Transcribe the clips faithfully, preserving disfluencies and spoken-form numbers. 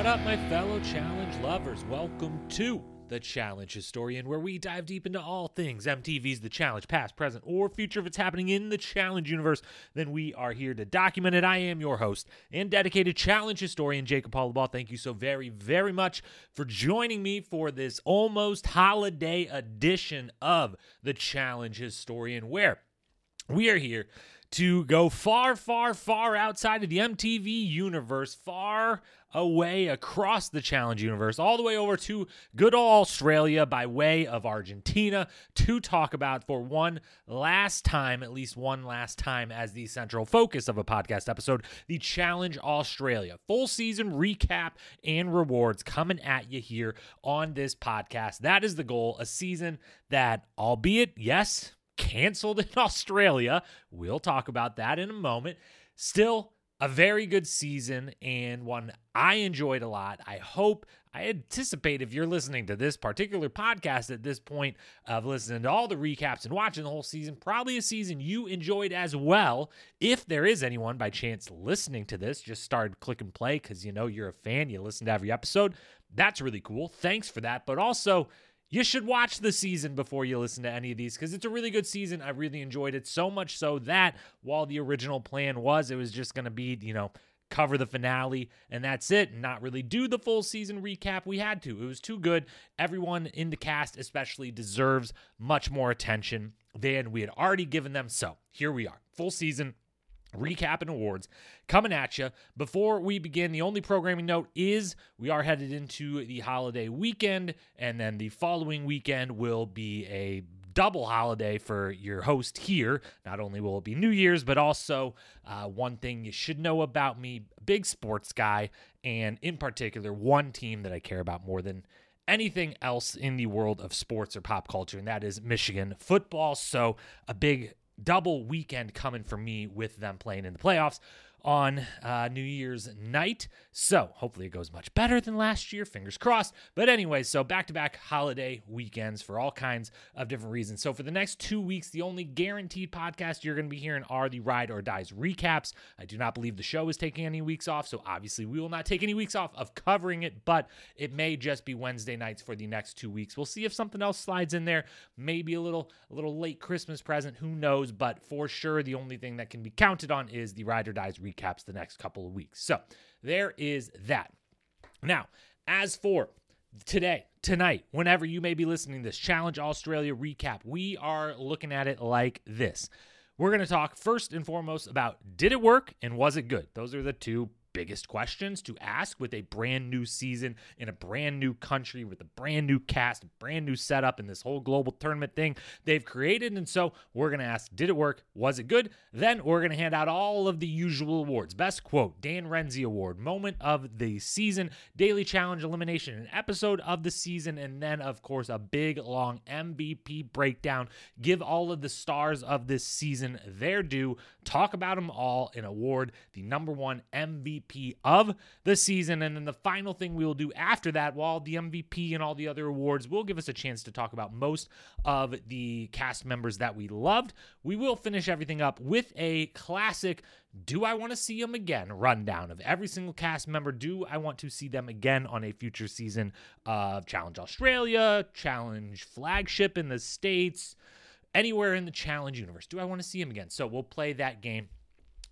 What up, my fellow Challenge lovers? Welcome to The Challenge Historian, where we dive deep into all things M T V's The Challenge, past, present, or future. If it's happening in the Challenge universe, then we are here to document it. I am your host and dedicated Challenge Historian, Jacob Halla Ball. Thank you so very, very much for joining me for this almost holiday edition of The Challenge Historian, where we are here to go far, far, far outside of the M T V universe, far away across the Challenge universe, all the way over to good old Australia by way of Argentina, to talk about for one last time, at least one last time as the central focus of a podcast episode, the Challenge Australia. Full season recap and rewards coming at you here on this podcast. That is the goal, a season that, albeit, yes, canceled in Australia, we'll talk about that in a moment, still a very good season and one I enjoyed a lot. I hope, I anticipate, if you're listening to this particular podcast at this point of listening to all the recaps and watching the whole season, probably a season you enjoyed as well. If there is anyone by chance listening to this, just started click and play because you know you're a fan, you listen to every episode. That's really cool. Thanks for that. But also, you should watch the season before you listen to any of these because it's a really good season. I really enjoyed it, so much so that while the original plan was it was just going to be, you know, cover the finale and that's it, and not really do the full season recap, we had to. It was too good. Everyone in the cast especially deserves much more attention than we had already given them. So here we are, full season recap and awards coming at you. Before we begin, the only programming note is we are headed into the holiday weekend, and then the following weekend will be a double holiday for your host here. Not only will it be New Year's, but also uh, one thing you should know about me, big sports guy, and in particular, one team that I care about more than anything else in the world of sports or pop culture, and that is Michigan football. So a big double weekend coming for me with them playing in the playoffs on uh, New Year's night. So hopefully it goes much better than last year. Fingers crossed. But anyway, so back-to-back holiday weekends for all kinds of different reasons. So for the next two weeks, the only guaranteed podcast you're going to be hearing are the Ride or Dies recaps. I do not believe the show is taking any weeks off, so obviously we will not take any weeks off of covering it, but it may just be Wednesday nights for the next two weeks. We'll see if something else slides in there. Maybe a little, a little late Christmas present. Who knows? But for sure, the only thing that can be counted on is the Ride or Dies recap. Recaps the next couple of weeks. So there is that. Now, as for today, tonight, whenever you may be listening to this Challenge Australia recap, we are looking at it like this. We're going to talk first and foremost about, did it work and was it good? Those are the two biggest questions to ask with a brand new season in a brand new country with a brand new cast, brand new setup, and this whole global tournament thing they've created. And so we're going to ask, did it work? Was it good? Then we're going to hand out all of the usual awards. Best quote, Dan Renzi award, moment of the season, daily challenge elimination, an episode of the season, and then of course a big long M V P breakdown. Give all of the stars of this season their due, talk about them all, and award the number one M V P of the season. And then the final thing we will do after that, while the M V P and all the other awards will give us a chance to talk about most of the cast members that we loved, we will finish everything up with a classic do I want to see them again rundown of every single cast member. Do I want to see them again on a future season of Challenge Australia, Challenge flagship in the States, anywhere in the Challenge universe? Do I want to see them again? So we'll play that game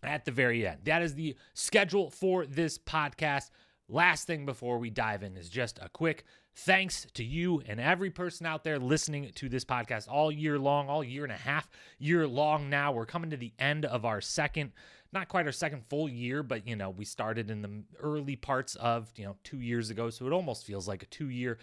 at the very end. That is the schedule for this podcast. Last thing before we dive in is just a quick thanks to you and every person out there listening to this podcast all year long, all year and a half, year long now. We're coming to the end of our second, not quite our second full year, but, you know, we started in the early parts of, you know, two years ago. So it almost feels like a two-year,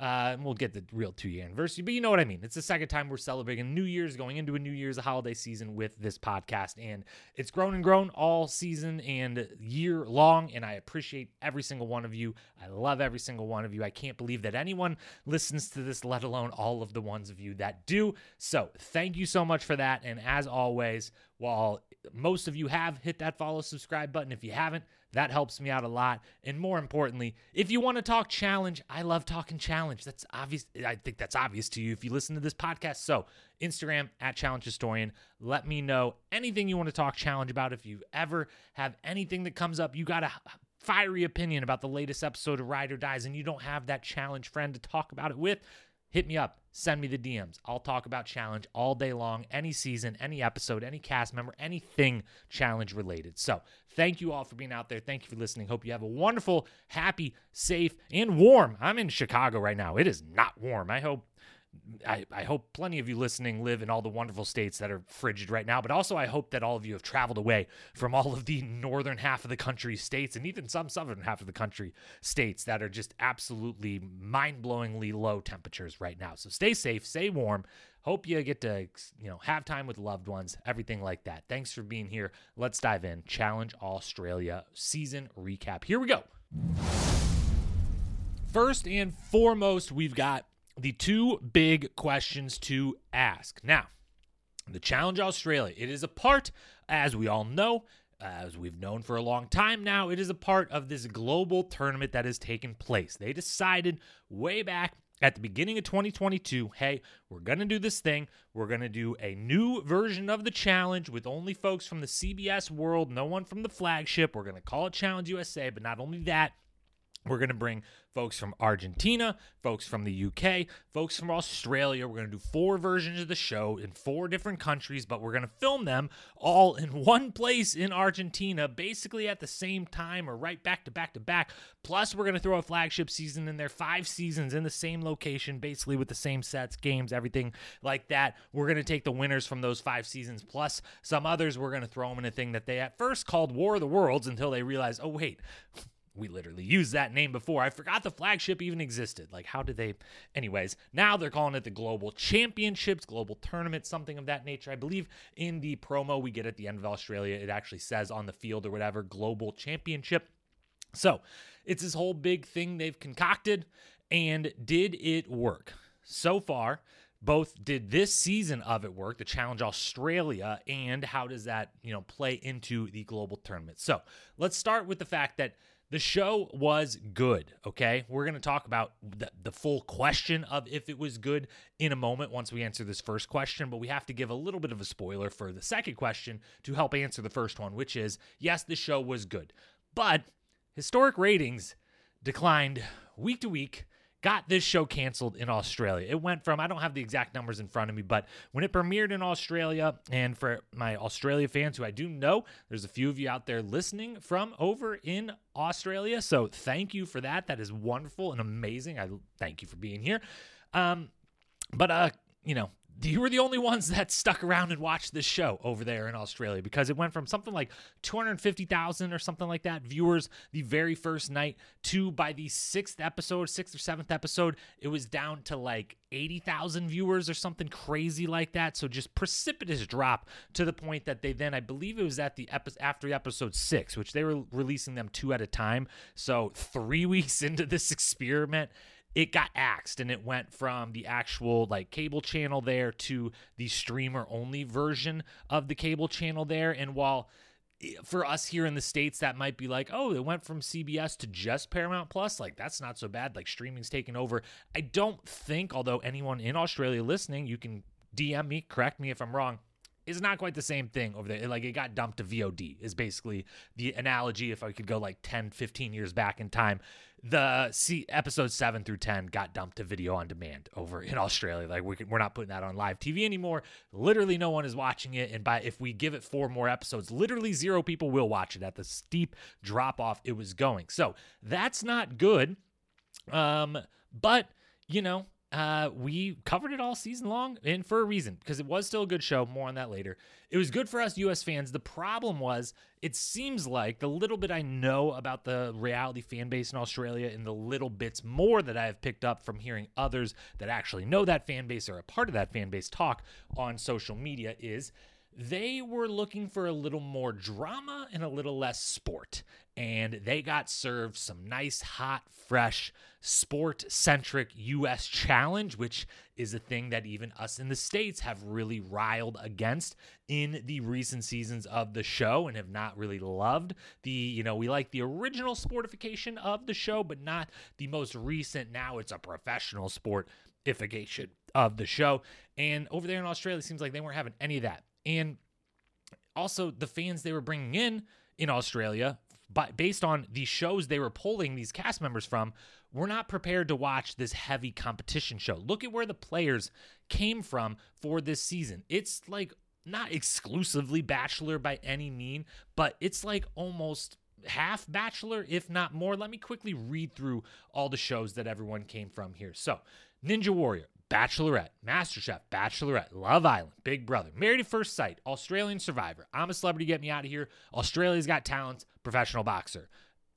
uh, and we'll get the real two-year anniversary, but you know what I mean. It's the second time we're celebrating New Year's, going into a New Year's, a holiday season with this podcast. And it's grown and grown all season and year long, and I appreciate every single one of you. I love every single one of you. I can't believe that anyone listens to this, let alone all of the ones of you that do. So thank you so much for that. And as always, while most of you have, hit that follow, subscribe button. If you haven't, that helps me out a lot. And more importantly, if you want to talk challenge, I love talking challenge. That's obvious. I think that's obvious to you if you listen to this podcast. So Instagram at Challenge Historian. Let me know anything you want to talk challenge about. If you ever have anything that comes up, you got to fiery opinion about the latest episode of Ride or Dies and you don't have that challenge friend to talk about it with, hit me up. Send me the D Ms. I'll talk about Challenge all day long, any season, any episode, any cast member, anything Challenge related. So thank you all for being out there. Thank you for listening. Hope you have a wonderful, happy, safe, and warm. I'm in Chicago right now. It is not warm. I hope I, I hope plenty of you listening live in all the wonderful states that are frigid right now, but also I hope that all of you have traveled away from all of the northern half of the country states and even some southern half of the country states that are just absolutely mind-blowingly low temperatures right now. So stay safe, stay warm. Hope you get to, you know, have time with loved ones, everything like that. Thanks for being here. Let's dive in. Challenge Australia season recap. Here we go. First and foremost, we've got the two big questions to ask. Now, the Challenge Australia, it is a part, as we all know, as we've known for a long time now, it is a part of this global tournament that has taken place. They decided way back at the beginning of twenty twenty-two, hey, we're going to do this thing. We're going to do a new version of the Challenge with only folks from the C B S world, no one from the flagship. We're going to call it Challenge U S A, but not only that, we're going to bring folks from Argentina, folks from the U K, folks from Australia. We're going to do four versions of the show in four different countries, but we're going to film them all in one place in Argentina, basically at the same time or right back to back to back. Plus, we're going to throw a flagship season in there, five seasons in the same location, basically with the same sets, games, everything like that. We're going to take the winners from those five seasons, plus some others. We're going to throw them in a thing that they at first called War of the Worlds until they realized, oh, wait, we literally used that name before. I forgot the flagship even existed. Like, how did they? Anyways, now they're calling it the Global Championships, Global Tournament, something of that nature. I believe in the promo we get at the end of Australia, it actually says on the field or whatever, Global Championship. So it's this whole big thing they've concocted. And did it work? So far, both did this season of it work, the Challenge Australia, and how does that, you know, play into the global tournament? So let's start with the fact that the show was good, okay? We're going to talk about the, the full question of if it was good in a moment once we answer this first question, but we have to give a little bit of a spoiler for the second question to help answer the first one, which is, yes, the show was good, but historic ratings declined week to week, got this show canceled in Australia. It went from, I don't have the exact numbers in front of me, but when it premiered in Australia, and for my Australia fans who I do know, there's a few of you out there listening from over in Australia, so thank you for that. That is wonderful and amazing. I thank you for being here. Um, but, uh, you know, you were the only ones that stuck around and watched this show over there in Australia because it went from something like two hundred fifty thousand or something like that viewers the very first night to by the sixth episode, sixth or seventh episode, it was down to like eighty thousand viewers or something crazy like that. So just precipitous drop to the point that they then, I believe it was at the epi- after episode six, which they were releasing them two at a time. So three weeks into this experiment, it got axed and it went from the actual like cable channel there to the streamer only version of the cable channel there. And while for us here in the States, that might be like, oh, it went from C B S to just Paramount Plus. Like, that's not so bad. Like, streaming's taken over. I don't think, although anyone in Australia listening, you can D M me, correct me if I'm wrong, it's not quite the same thing over there. Like, it got dumped to V O D is basically the analogy. If I could go like ten, fifteen years back in time, the see, episode seven through ten got dumped to video on demand over in Australia. Like, we can, we're not putting that on live T V anymore. Literally no one is watching it. And by if we give it four more episodes, literally zero people will watch it at the steep drop off it was going. So that's not good. Um, but, you know, Uh, we covered it all season long and for a reason, because it was still a good show. More on that later. It was good for us U S fans. The problem was, it seems like the little bit I know about the reality fan base in Australia and the little bits more that I have picked up from hearing others that actually know that fan base or a part of that fan base talk on social media is they were looking for a little more drama and a little less sport. And they got served some nice, hot, fresh, sport-centric U S challenge, which is a thing that even us in the States have really riled against in the recent seasons of the show and have not really loved. The, you know, we like the original sportification of the show, but not the most recent, now it's a professional sportification of the show. And over there in Australia, it seems like they weren't having any of that. And also the fans they were bringing in in Australia but based on the shows they were pulling these cast members from, we're not prepared to watch this heavy competition show. Look at where the players came from for this season. It's like not exclusively Bachelor by any mean, but it's like almost half Bachelor, if not more. Let me quickly read through all the shows that everyone came from here. So Ninja Warrior, Bachelorette, Master Chef, Bachelorette, Love Island, Big Brother, Married at First Sight, Australian Survivor, I'm a Celebrity Get Me Out of Here, Australia's Got Talent, Professional Boxer,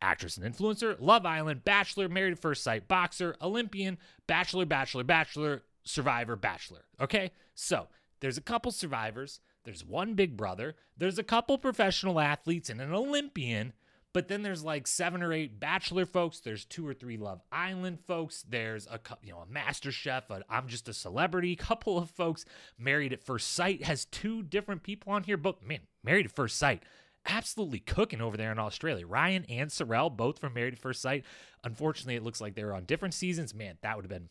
Actress and Influencer, Love Island, Bachelor, Married at First Sight, Boxer, Olympian, Bachelor, Bachelor, Bachelor, Survivor, Bachelor. Okay, so there's a couple Survivors, there's one Big Brother, there's a couple professional athletes and an Olympian. But then there's like seven or eight Bachelor folks. There's two or three Love Island folks. There's a you know a Master Chef. A, I'm just a celebrity. Couple of folks. Married at First Sight has two different people on here. But man, Married at First Sight, absolutely cooking over there in Australia. Ryan and Sorrell, both from Married at First Sight. Unfortunately, it looks like they were on different seasons. Man, that would have been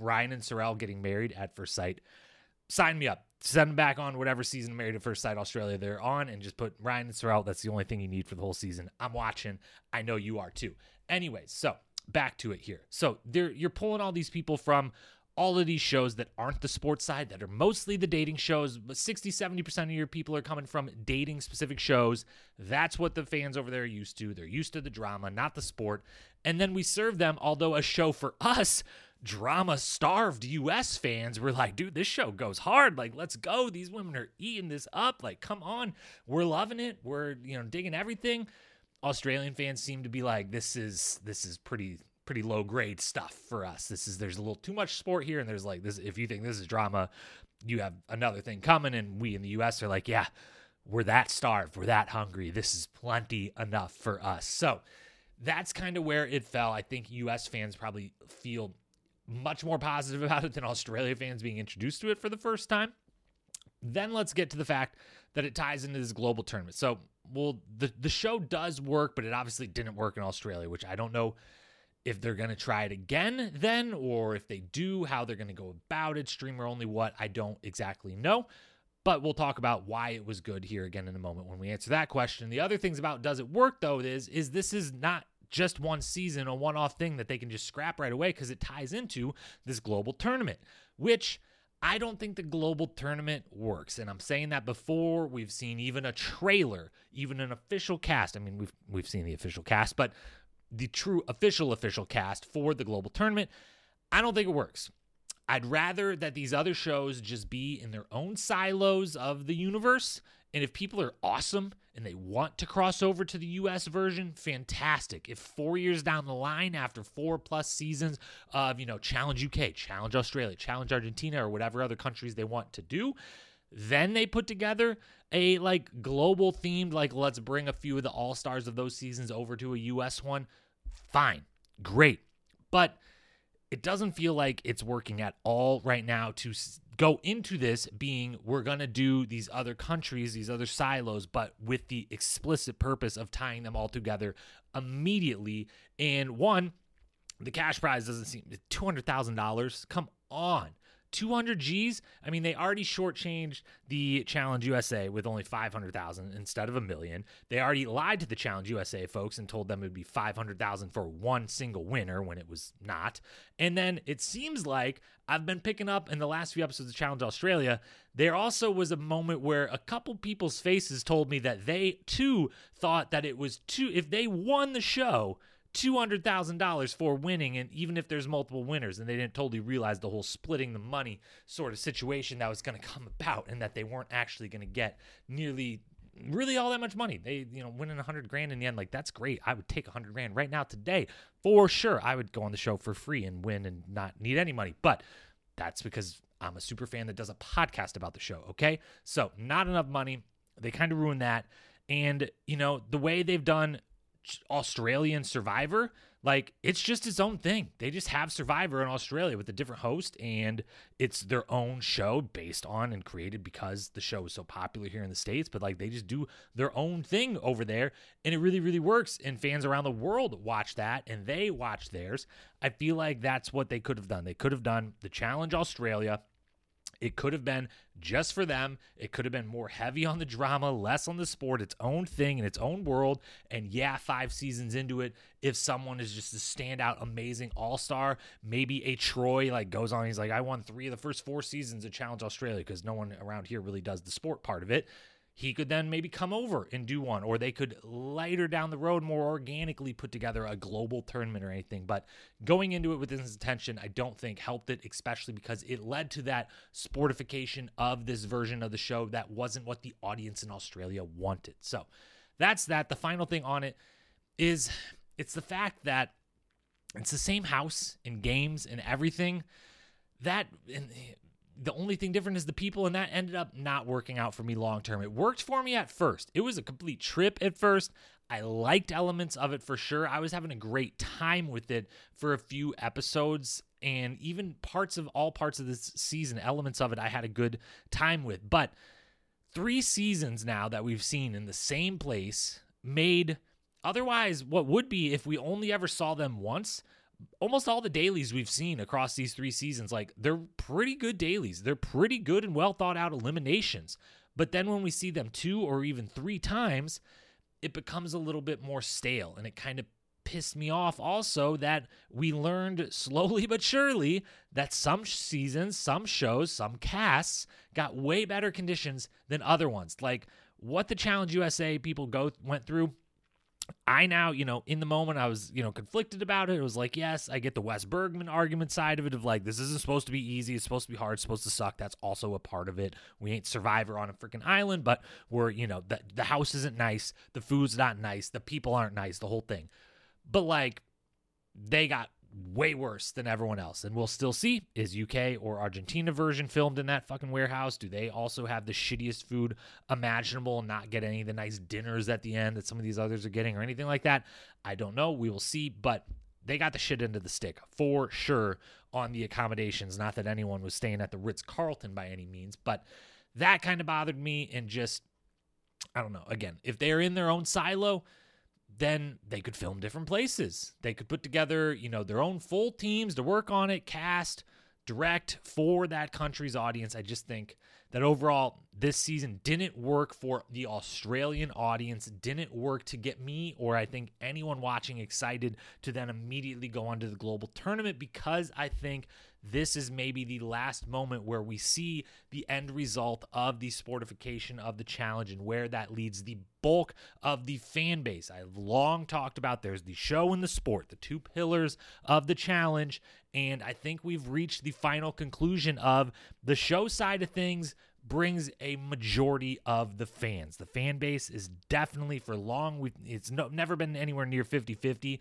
Ryan and Sorrell getting married at first sight. Sign me up. Send them back on whatever season Married at First Sight Australia they're on and just put Ryan and Sorrell. That's the only thing you need for the whole season. I'm watching. I know you are too. Anyways, so back to it here. So they're, you're pulling all these people from all of these shows that aren't the sports side, that are mostly the dating shows. But sixty, seventy percent of your people are coming from dating-specific shows. That's what the fans over there are used to. They're used to the drama, not the sport. And then we serve them, although a show for us, drama-starved U S fans were like, dude, this show goes hard. Like, let's go. These women are eating this up. Like, come on. We're loving it. We're, you know, digging everything. Australian fans seem to be like, this is this is pretty pretty low-grade stuff for us. This is there's a little too much sport here, and there's like this. If you think this is drama, you have another thing coming. And we in the U S are like, yeah, we're that starved. We're that hungry. This is plenty enough for us. So that's kind of where it fell. I think U S fans probably feel much more positive about it than Australia fans being introduced to it for the first time. Then let's get to the fact that it ties into this global tournament. So, well, the, the show does work, but it obviously didn't work in Australia, which I don't know if they're going to try it again then, or if they do, how they're going to go about it, streamer only what, I don't exactly know. But we'll talk about why it was good here again in a moment when we answer that question. The other things about does it work, though, is, is this is not just one season, a one-off thing that they can just scrap right away because it ties into this global tournament, which I don't think the global tournament works. And I'm saying that before we've seen even a trailer, even an official cast. I mean, we've we've seen the official cast, but the true official official cast for the global tournament, I don't think it works. I'd rather that these other shows just be in their own silos of the universe. And if people are awesome and they want to cross over to the U S version, fantastic. If four years down the line, after four plus seasons of, you know, Challenge U K, Challenge Australia, Challenge Argentina, or whatever other countries they want to do, then they put together a like global themed, like let's bring a few of the all-stars of those seasons over to a U S one. Fine. Great. But it doesn't feel like it's working at all right now to go into this being we're going to do these other countries, these other silos, but with the explicit purpose of tying them all together immediately. And one, the cash prize doesn't seem two hundred thousand dollars. Come on. two hundred G's. I mean, they already shortchanged the Challenge U S A with only five hundred thousand instead of a million. They already lied to the Challenge U S A folks and told them it would be five hundred thousand for one single winner when it was not. And then it seems like I've been picking up in the last few episodes of Challenge Australia, there also was a moment where a couple people's faces told me that they too thought that it was too, if they won the show, two hundred thousand dollars for winning, and even if there's multiple winners, and they didn't totally realize the whole splitting the money sort of situation that was going to come about, and that they weren't actually going to get nearly really all that much money. They, you know, winning one hundred grand in the end, like that's great. I would take one hundred grand right now today for sure. I would go on the show for free and win and not need any money, but that's because I'm a super fan that does a podcast about the show. Okay, so not enough money. They kind of ruined that, and you know the way they've done Australian Survivor, like it's just its own thing. They just have Survivor in Australia with a different host, and it's their own show based on and created because the show is so popular here in the States, but like they just do their own thing over there, and it really really works, and fans around the world watch that and they watch theirs. I feel like that's what they could have done. They could have done the Challenge Australia It could have been just for them. It could have been more heavy on the drama, less on the sport, its own thing in its own world. And yeah, five seasons into it, if someone is just a standout, amazing all-star, maybe a Troy like goes on. He's like, I won three of the first four seasons of Challenge Australia because no one around here really does the sport part of it. He could then maybe come over and do one, or they could later down the road more organically put together a global tournament or anything. But going into it with this intention, I don't think helped it, especially because it led to that sportification of this version of the show that wasn't what the audience in Australia wanted. So that's that. The final thing on it is it's the fact that it's the same house and games and everything that... And, the only thing different is the people, and that ended up not working out for me long term. It worked for me at first. It was a complete trip at first. I liked elements of it for sure. I was having a great time with it for a few episodes, and even parts of all parts of this season, elements of it, I had a good time with. But three seasons now that we've seen in the same place made otherwise what would be if we only ever saw them once. Almost all the dailies we've seen across these three seasons, like they're pretty good dailies. They're pretty good and well thought out eliminations. But then when we see them two or even three times, it becomes a little bit more stale. And it kind of pissed me off also that we learned slowly but surely that some seasons, some shows, some casts got way better conditions than other ones. Like what the Challenge U S A people go went through, I now, you know, in the moment I was, you know, conflicted about it. It was like, yes, I get the Wes Bergman argument side of it of like, this isn't supposed to be easy. It's supposed to be hard. It's supposed to suck. That's also a part of it. We ain't Survivor on a freaking island, but we're, you know, the, the house isn't nice. The food's not nice. The people aren't nice. The whole thing. But like, they got way worse than everyone else. And we'll still see, is U K or Argentina version filmed in that fucking warehouse? Do they also have the shittiest food imaginable and not get any of the nice dinners at the end that some of these others are getting or anything like that? I don't know. We will see, but they got the shit into the stick for sure on the accommodations. Not that anyone was staying at the Ritz-Carlton by any means, but that kind of bothered me. And just, I don't know. Again, if they're in their own silo, then they could film different places. They could put together, you know, their own full teams to work on it, cast, direct for that country's audience. I just think that overall, this season didn't work for the Australian audience, didn't work to get me or I think anyone watching excited to then immediately go on to the global tournament, because I think this is maybe the last moment where we see the end result of the sportification of the challenge and where that leads the bulk of the fan base. I've long talked about there's the show and the sport, the two pillars of the challenge, and I think we've reached the final conclusion of the show side of things brings a majority of the fans. The fan base is definitely for long. We've, it's no, never been anywhere near fifty-fifty,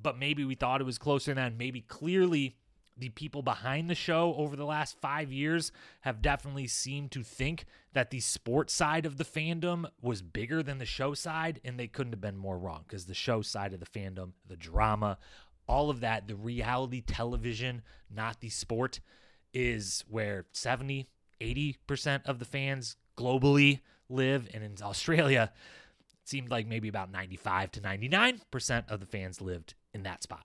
but maybe we thought it was closer than that. Maybe clearly the people behind the show over the last five years have definitely seemed to think that the sports side of the fandom was bigger than the show side, and they couldn't have been more wrong, because the show side of the fandom, the drama, all of that, the reality television, not the sport, is where seventy, eighty percent of the fans globally live, and in Australia, it seemed like maybe about ninety-five to ninety-nine percent of the fans lived in that spot.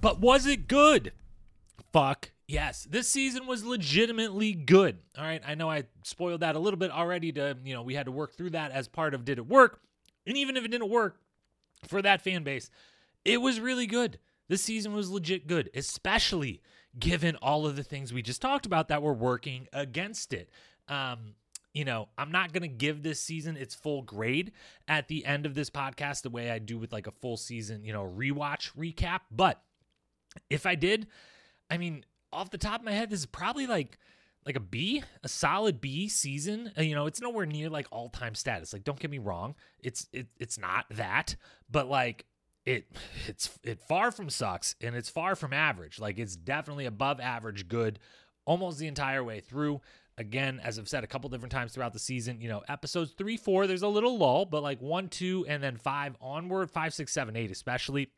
But was it good? Fuck yes. This season was legitimately good. All right. I know I spoiled that a little bit already to, you know, we had to work through that as part of did it work? And even if it didn't work for that fan base, it was really good. This season was legit good, especially given all of the things we just talked about that were working against it. Um, You know, I'm not going to give this season its full grade at the end of this podcast the way I do with like a full season, you know, rewatch recap. But if I did, I mean, off the top of my head, this is probably like like a B, a solid B season. You know, it's nowhere near like all-time status. Like, don't get me wrong. It's it it's not that, but like it it's it far from sucks and it's far from average. Like, it's definitely above average good almost the entire way through. Again, as I've said a couple different times throughout the season, you know, episodes three, four, there's a little lull, but like one, two, and then five onward, five, six, seven, eight, especially.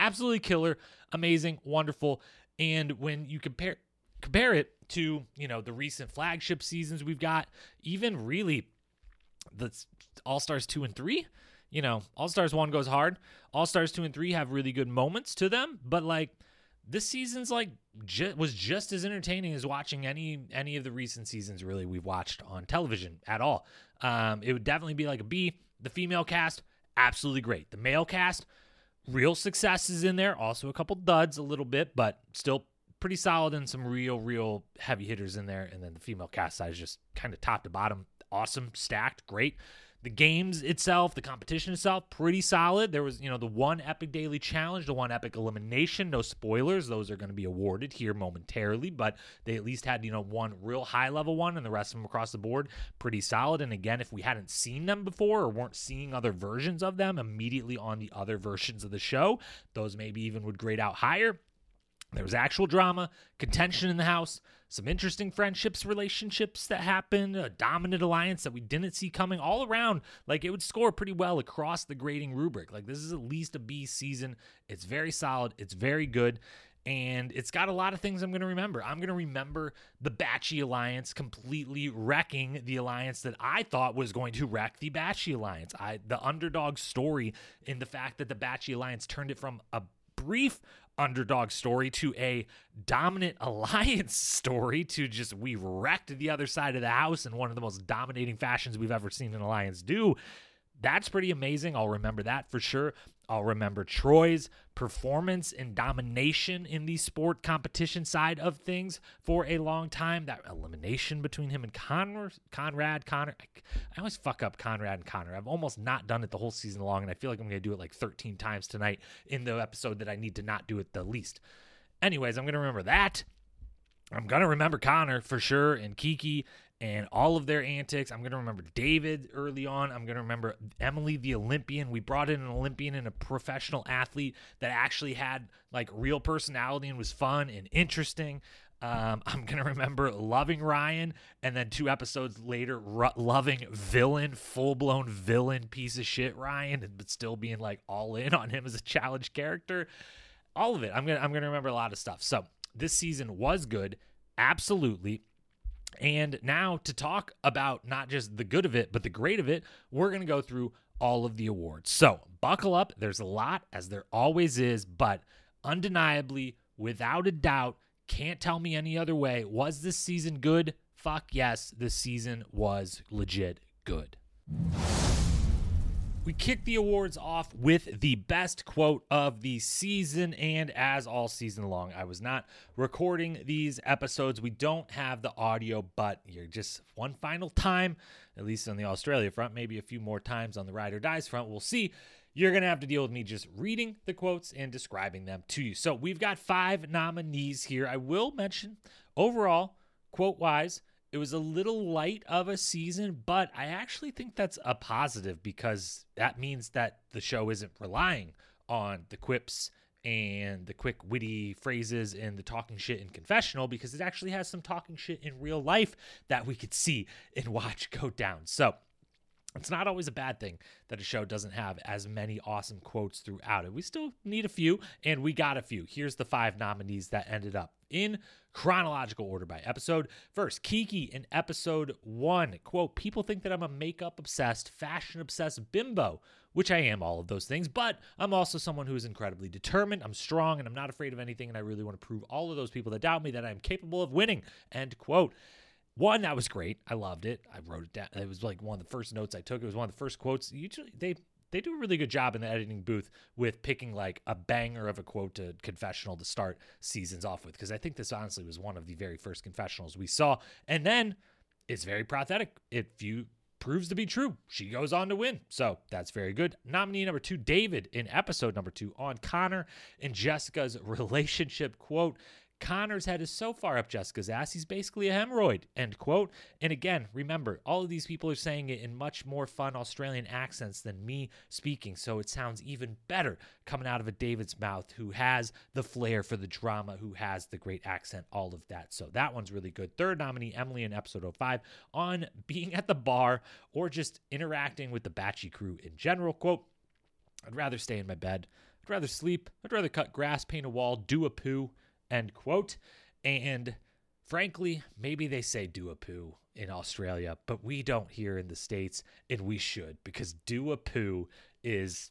Absolutely killer, amazing, wonderful. And when you compare compare it to, you know, the recent flagship seasons we've got, even really the All-Stars two and three, you know, All-Stars one goes hard. All-Stars two and three have really good moments to them, but like this season's like ju- was just as entertaining as watching any any of the recent seasons really we've watched on television at all. Um, it would definitely be like a B. The female cast, absolutely great. The male cast, real successes in there. Also a couple duds a little bit, but still pretty solid and some real, real heavy hitters in there. And then the female cast side is just kind of top to bottom. Awesome, stacked, great. The games itself, the competition itself, pretty solid. There was, you know, the one epic daily challenge, the one epic elimination. No spoilers. Those are going to be awarded here momentarily, but they at least had, you know, one real high level one and the rest of them across the board, pretty solid. And again, if we hadn't seen them before or weren't seeing other versions of them immediately on the other versions of the show, those maybe even would grade out higher. There was actual drama, contention in the house, some interesting friendships, relationships that happened, a dominant alliance that we didn't see coming all around. Like, it would score pretty well across the grading rubric. Like, this is at least a B season. It's very solid. It's very good. And it's got a lot of things I'm going to remember. I'm going to remember the Batchy Alliance completely wrecking the alliance that I thought was going to wreck the Batchy Alliance. I, the underdog story in the fact that the Batchy Alliance turned it from a brief underdog story to a dominant alliance story to just we wrecked the other side of the house in one of the most dominating fashions we've ever seen an alliance do. That's pretty amazing. I'll remember that for sure. I'll remember Troy's performance and domination in the sport competition side of things for a long time. That elimination between him and Conrad, Conrad, Connor. I always fuck up Conrad and Connor. I've almost not done it the whole season long, and I feel like I'm going to do it like thirteen times tonight in the episode that I need to not do it the least. Anyways, I'm going to remember that. I'm going to remember Connor for sure and Kiki and all of their antics. I'm going to remember David early on. I'm going to remember Emily, the Olympian. We brought in an Olympian and a professional athlete that actually had like real personality and was fun and interesting. Um, I'm going to remember loving Ryan and then two episodes later, ru- loving villain, full-blown villain, piece of shit Ryan, but still being like all in on him as a challenge character. All of it. I'm going to, I'm going to remember a lot of stuff. So this season was good. Absolutely. And now to talk about not just the good of it, but the great of it, we're going to go through all of the awards. So buckle up. There's a lot, as there always is, but undeniably, without a doubt, can't tell me any other way. Was this season good? Fuck yes. This season was legit good. We kick the awards off with the best quote of the season, and as all season long, I was not recording these episodes. We don't have the audio, but you're just one final time, at least on the Australia front, maybe a few more times on the Ride or Dies front. We'll see. You're going to have to deal with me just reading the quotes and describing them to you. So we've got five nominees here. I will mention overall, quote-wise, it was a little light of a season, but I actually think that's a positive because that means that the show isn't relying on the quips and the quick witty phrases and the talking shit in confessional, because it actually has some talking shit in real life that we could see and watch go down. So it's not always a bad thing that a show doesn't have as many awesome quotes throughout it. We still need a few, and we got a few. Here's the five nominees that ended up in chronological order by episode. First, Kiki in episode one, quote, "People think that I'm a makeup-obsessed, fashion-obsessed bimbo, which I am all of those things, but I'm also someone who is incredibly determined. I'm strong, and I'm not afraid of anything, and I really want to prove all of those people that doubt me that I'm capable of winning," end quote. One, that was great. I loved it. I wrote it down. It was like one of the first notes I took. It was one of the first quotes. Usually they, they do a really good job in the editing booth with picking like a banger of a quote to confessional to start seasons off with, because I think this honestly was one of the very first confessionals we saw. And then it's very prophetic. It few, proves to be true. She goes on to win. So that's very good. Nominee number two, David, in episode number two, on Connor and Jessica's relationship, quote, "Connor's head is so far up Jessica's ass, he's basically a hemorrhoid," end quote. And again, remember, all of these people are saying it in much more fun Australian accents than me speaking, so it sounds even better coming out of a David's mouth who has the flair for the drama, who has the great accent, all of that. So that one's really good. Third nominee, Emily in episode oh five, on being at the bar or just interacting with the Batchy crew in general, quote, "I'd rather stay in my bed. I'd rather sleep. I'd rather cut grass, paint a wall, do a poo," end quote. And frankly, maybe they say do a poo in Australia, but we don't here in the States, and we should, because do a poo is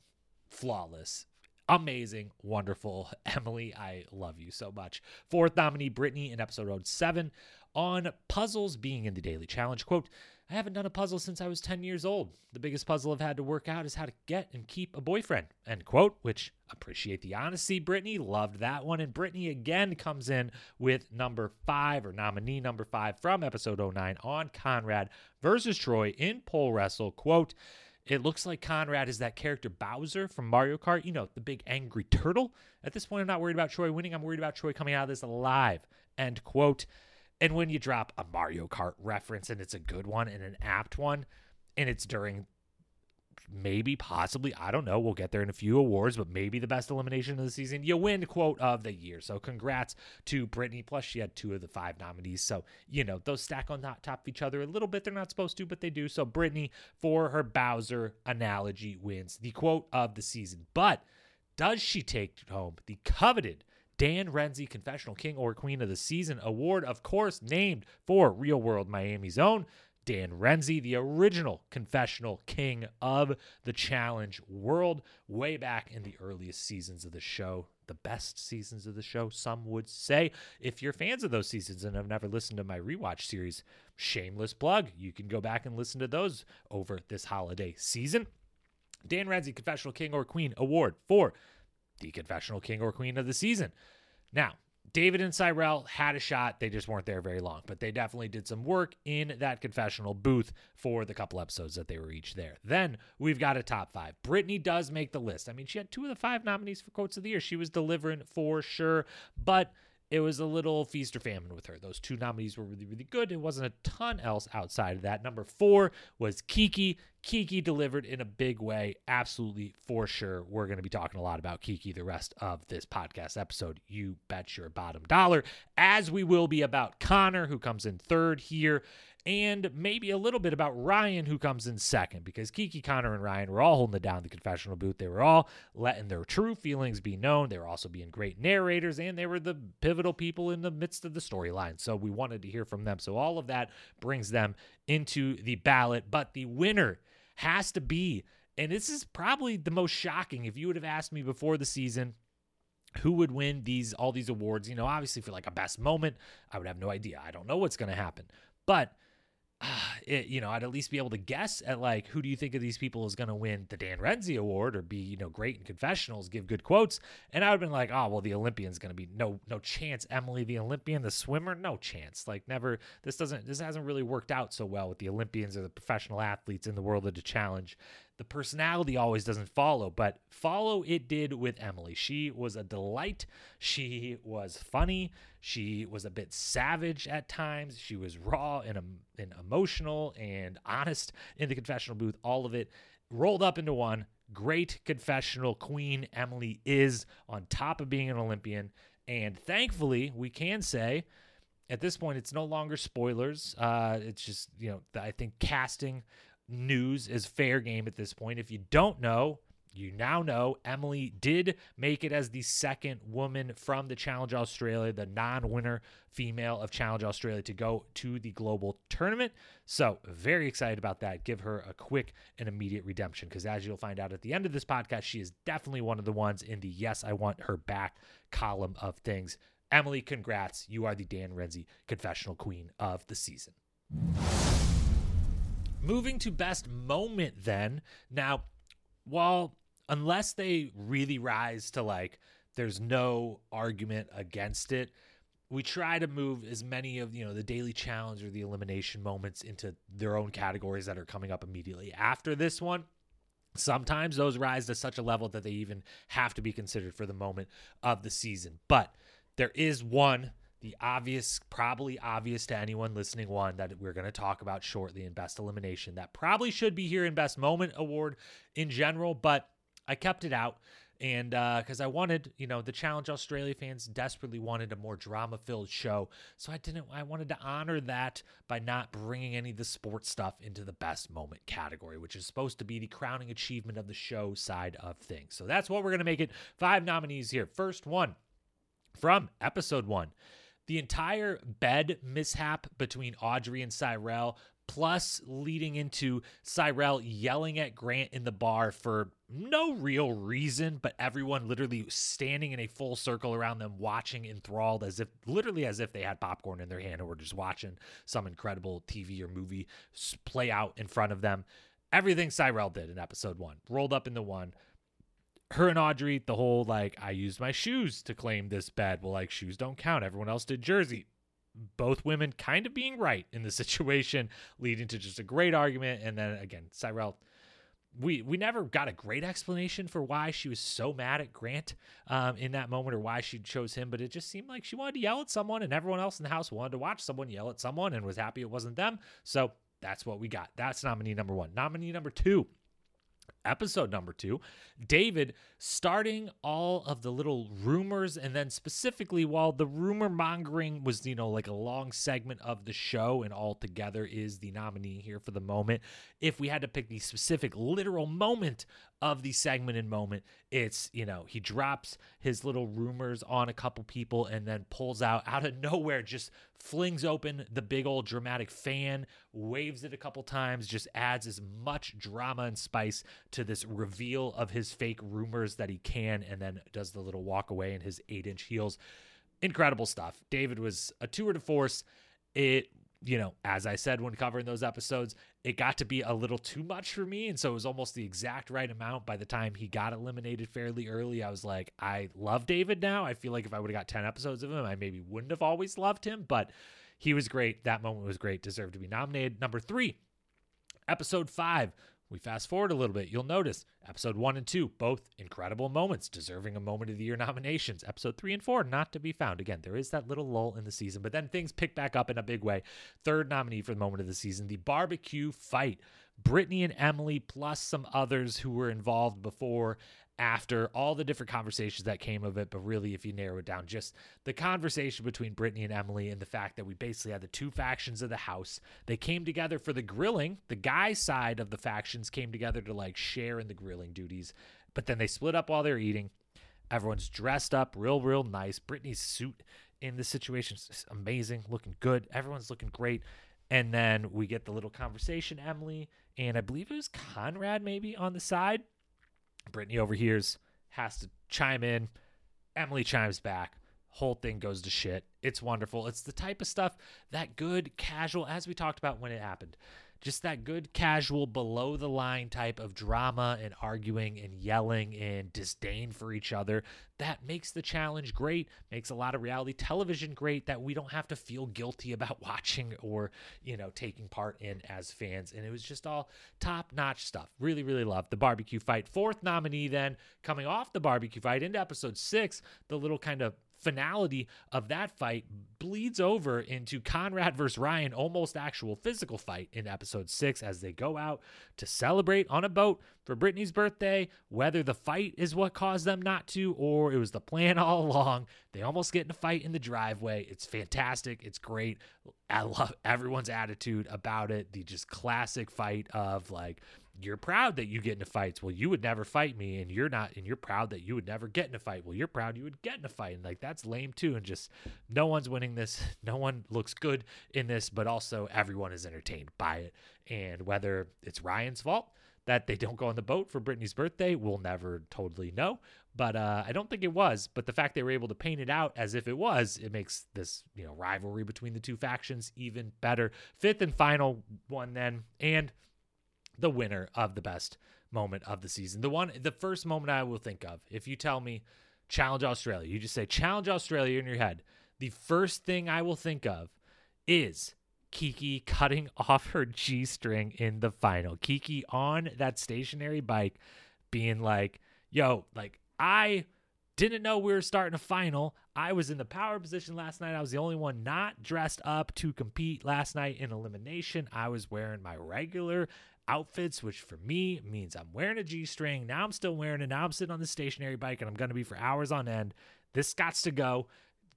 flawless. amazing, wonderful. Emily, I love you so much. Fourth nominee, Brittany, in episode seven, on puzzles being in the Daily Challenge. Quote, I haven't done a puzzle since I was ten years old. The biggest puzzle I've had to work out is how to get and keep a boyfriend. End quote, which appreciate the honesty, Brittany. Loved that one. And Brittany again comes in with number five, or nominee number five, from episode oh nine on Conrad versus Troy in pole wrestle. Quote, it looks like Conrad is that character Bowser from Mario Kart, you know, the big angry turtle. At this point, I'm not worried about Troy winning. I'm worried about Troy coming out of this alive. End quote. And when you drop a Mario Kart reference, and it's a good one and an apt one, and it's during maybe, possibly, I don't know, we'll get there in a few awards, but maybe the best elimination of the season, you win quote of the year. So congrats to Brittany. Plus, she had two of the five nominees. So, you know, those stack on top of each other a little bit. They're not supposed to, but they do. So Brittany, for her Bowser analogy, wins the quote of the season. But does she take home the coveted Dan Renzi Confessional King or Queen of the Season award, of course, named for Real World Miami's own Dan Renzi, the original Confessional King of the Challenge world, way back in the earliest seasons of the show, the best seasons of the show, some would say. If you're fans of those seasons and have never listened to my rewatch series, shameless plug, you can go back and listen to those over this holiday season. Dan Renzi Confessional King or Queen award for the Confessional King or Queen of the Season. Now, David and Cyrell had a shot. They just weren't there very long, but they definitely did some work in that confessional booth for the couple episodes that they were each there. Then we've got a top five. Brittany does make the list. I mean, she had two of the five nominees for Quotes of the Year. She was delivering for sure, but it was a little feast or famine with her. Those two nominees were really, really good. It wasn't a ton else outside of that. Number four was Kiki. Kiki delivered in a big way, absolutely, for sure. We're going to be talking a lot about Kiki the rest of this podcast episode. You bet your bottom dollar. As we will be about Connor, who comes in third here, and maybe a little bit about Ryan, who comes in second, because Kiki, Connor, and Ryan were all holding it down in the confessional booth. They were all letting their true feelings be known. They were also being great narrators, and they were the pivotal people in the midst of the storyline. So we wanted to hear from them. So all of that brings them into the ballot. But the winner has to be, and this is probably the most shocking. If you would have asked me before the season who would win these all these awards, you know, obviously for like a best moment, I would have no idea. I don't know what's going to happen. But It, you know, I'd at least be able to guess at, like, who do you think of these people is going to win the Dan Renzi award or be, you know, great in confessionals, give good quotes. And I would have been like, oh, well, the Olympian's going to be no, no chance. Emily, the Olympian, the swimmer, no chance. Like, never, this doesn't, this hasn't really worked out so well with the Olympians or the professional athletes in the world of the challenge. The personality always doesn't follow, but follow it did with Emily. She was a delight. She was funny. She was a bit savage at times. She was raw and, um, and emotional and honest in the confessional booth. All of it rolled up into one. Great confessional queen Emily is, on top of being an Olympian. And thankfully, we can say at this point, it's no longer spoilers. Uh, it's just, you know, I think casting news is fair game at this point. If you don't know, you now know. Emily did make it as the second woman from the Challenge Australia, the non-winner female of Challenge Australia, to go to the global tournament. So very excited about that. Give her a quick and immediate redemption, because as you'll find out at the end of this podcast, she is definitely one of the ones in the yes, I want her back column of things. Emily, congrats. You are the Dan Renzi Confessional Queen of the Season. Moving to best moment then. Now, while unless they really rise to like there's no argument against it, we try to move as many of, you know, the Daily Challenge or the elimination moments into their own categories that are coming up immediately after this one. Sometimes those rise to such a level that they even have to be considered for the moment of the season. But there is one, the obvious, probably obvious to anyone listening, one that we're going to talk about shortly in Best Elimination that probably should be here in Best Moment Award in general, but I kept it out. And uh, because I wanted, you know, the Challenge Australia fans desperately wanted a more drama-filled show. So I didn't, I wanted to honor that by not bringing any of the sports stuff into the Best Moment category, which is supposed to be the crowning achievement of the show side of things. So that's what we're going to make it. Five nominees here. First one from episode one. The entire bed mishap between Audrey and Cyrell, plus leading into Cyrell yelling at Grant in the bar for no real reason, but everyone literally standing in a full circle around them, watching enthralled, as if literally as if they had popcorn in their hand and were just watching some incredible T V or movie play out in front of them. Everything Cyrell did in episode one rolled up into one. Her and Audrey, the whole, like, I used my shoes to claim this bed. Well, like, shoes don't count. Everyone else did jersey. Both women kind of being right in the situation, leading to just a great argument. And then, again, Cyrell, we we never got a great explanation for why she was so mad at Grant um, in that moment, or why she chose him. But it just seemed like she wanted to yell at someone, and everyone else in the house wanted to watch someone yell at someone and was happy it wasn't them. So that's what we got. That's nominee number one. Nominee number two. Episode number two, David starting all of the little rumors, and then specifically while the rumor mongering was, you know, like a long segment of the show and all together is the nominee here for the moment. If we had to pick the specific literal moment of the segment and moment, it's, you know, he drops his little rumors on a couple people and then pulls out out of nowhere, just flings open the big old dramatic fan, waves it a couple times, just adds as much drama and spice to this reveal of his fake rumors that he can, and then does the little walk away in his eight inch heels. Incredible stuff. David was a tour de force. It, you know, as I said, when covering those episodes, it got to be a little too much for me. And so it was almost the exact right amount. By the time he got eliminated fairly early, I was like, I love David now. I feel like if I would have got ten episodes of him, I maybe wouldn't have always loved him, but he was great. That moment was great. Deserved to be nominated. Number three, episode five. We fast forward a little bit. You'll notice episode one and two, both incredible moments, deserving a moment of the year nominations. Episode three and four, not to be found. Again, there is that little lull in the season, but then things pick back up in a big way. Third nominee for the moment of the season, the barbecue fight. Brittany and Emily, plus some others who were involved before, after, all the different conversations that came of it. But really, if you narrow it down, just the conversation between Brittany and Emily and the fact that we basically had the two factions of the house. They came together for the grilling. The guy side of the factions came together to like share in the grilling duties, but then they split up while they're eating. Everyone's dressed up real, real nice. Brittany's suit in this situation is amazing, looking good. Everyone's looking great. And then we get the little conversation, Emily, and I believe it was Conrad maybe on the side. Brittany overhears, has to chime in. Emily chimes back. Whole thing goes to shit. It's wonderful. It's the type of stuff that good, casual, as we talked about when it happened, just that good, casual, below the line type of drama and arguing and yelling and disdain for each other. That makes The Challenge great, makes a lot of reality television great, that we don't have to feel guilty about watching or, you know, taking part in as fans. And it was just all top-notch stuff. Really, really loved the barbecue fight. Fourth nominee then, coming off the barbecue fight into episode six, the little kind of finality of that fight bleeds over into Conrad versus Ryan, almost actual physical fight in episode six, as they go out to celebrate on a boat for Brittany's birthday. Whether the fight is what caused them not to, or it was the plan all along, they almost get in a fight in the driveway. It's fantastic. It's great. I love everyone's attitude about it. The just classic fight of like, you're proud that you get into fights. Well, you would never fight me, and you're not, and you're proud that you would never get in a fight. Well, you're proud you would get in a fight. And like, that's lame too. And just no one's winning this. No one looks good in this, but also everyone is entertained by it. And whether it's Ryan's fault that they don't go on the boat for Brittany's birthday, we'll never totally know. But uh, I don't think it was. But the fact they were able to paint it out as if it was, it makes this, you know, rivalry between the two factions even better. Fifth and final one then, and the winner of the best moment of the season. The one, the first moment I will think of, if you tell me Challenge Australia, you just say Challenge Australia in your head. The first thing I will think of is Kiki cutting off her G-string in the final. Kiki on that stationary bike being like, yo, like, I didn't know we were starting a final. I was in the power position last night. I was the only one not dressed up to compete last night in elimination. I was wearing my regular outfits, which for me means I'm wearing a G-string. Now I'm still wearing it. Now I'm sitting on the stationary bike, and I'm going to be for hours on end. This gots to go.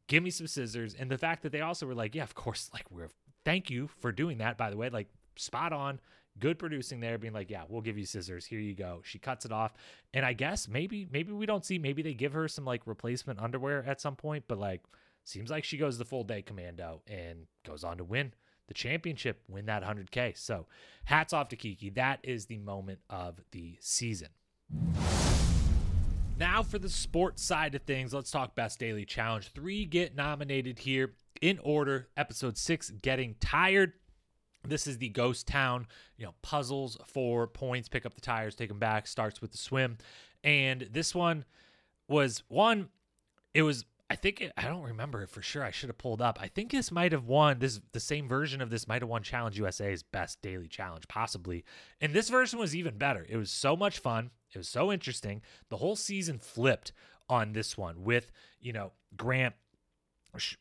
Give me some scissors. And the fact that they also were like, yeah, of course, like, we're, thank you for doing that, by the way, like, spot on. Good producing there, being like, yeah, we'll give you scissors. Here you go. She cuts it off. And I guess maybe, maybe we don't see, maybe they give her some like replacement underwear at some point, but like, seems like she goes the full day commando and goes on to win the championship, win that one hundred K. So hats off to Kiki. That is the moment of the season. Now for the sports side of things, let's talk Best Daily Challenge. Three get nominated here in order. Episode six, Getting Tired. This is the ghost town, you know, puzzles for points, pick up the tires, take them back, starts with the swim. And this one was one, it was, I think, it, I don't remember it for sure. I should have pulled up. I think this might have won, this the same version of this might have won Challenge U S A's Best Daily Challenge, possibly. And this version was even better. It was so much fun. It was so interesting. The whole season flipped on this one with, you know, Grant,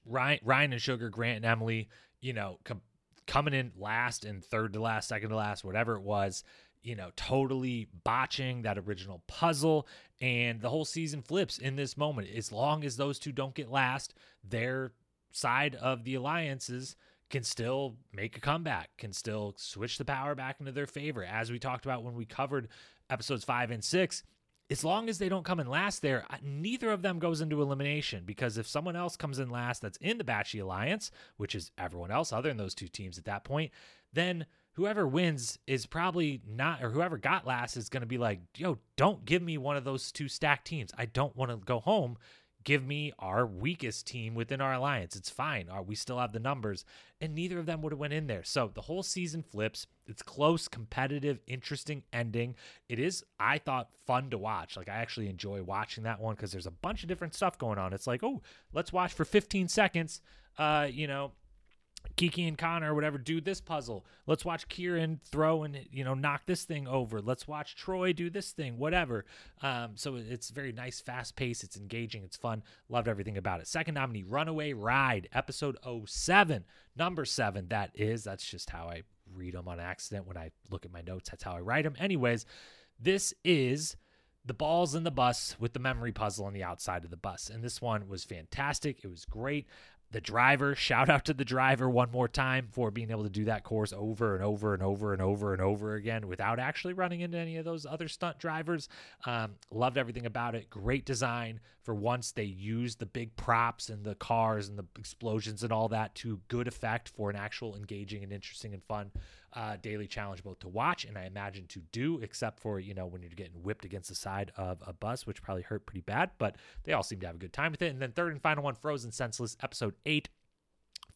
Ryan, Ryan and Sugar, Grant and Emily, you know, com- coming in last and third to last, second to last, whatever it was, you know, totally botching that original puzzle. And the whole season flips in this moment. As long as those two don't get last, their side of the alliances can still make a comeback, can still switch the power back into their favor. As we talked about when we covered episodes five and six, as long as they don't come in last there, neither of them goes into elimination, because if someone else comes in last that's in the Bachelor Alliance, which is everyone else other than those two teams at that point, then whoever wins is probably not, or whoever got last is going to be like, yo, don't give me one of those two stacked teams. I don't want to go home. Give me our weakest team within our alliance. It's fine. We still have the numbers. And neither of them would have went in there. So the whole season flips. It's close, competitive, interesting ending. It is, I thought, fun to watch. Like, I actually enjoy watching that one because there's a bunch of different stuff going on. It's like, oh, let's watch for fifteen seconds, uh, you know, Kiki and Connor or whatever do this puzzle. Let's watch Kieran throw and, you know, knock this thing over. Let's watch Troy do this thing, whatever. Um, so it's very nice, fast paced. It's engaging. It's fun. Loved everything about it. Second nominee, Runaway Ride, episode oh seven, number seven. That is, that's just how I read them on accident. When I look at my notes, that's how I write them. Anyways, this is the balls in the bus with the memory puzzle on the outside of the bus. And this one was fantastic. It was great. The driver, shout out to the driver one more time for being able to do that course over and over and over and over and over again without actually running into any of those other stunt drivers. Um, loved everything about it. Great design. For once, they used the big props and the cars and the explosions and all that to good effect for an actual engaging and interesting and fun uh, daily challenge, both to watch and I imagine to do, except for, you know, when you're getting whipped against the side of a bus, which probably hurt pretty bad, but they all seem to have a good time with it. And then third and final one, Frozen Senseless, episode eight,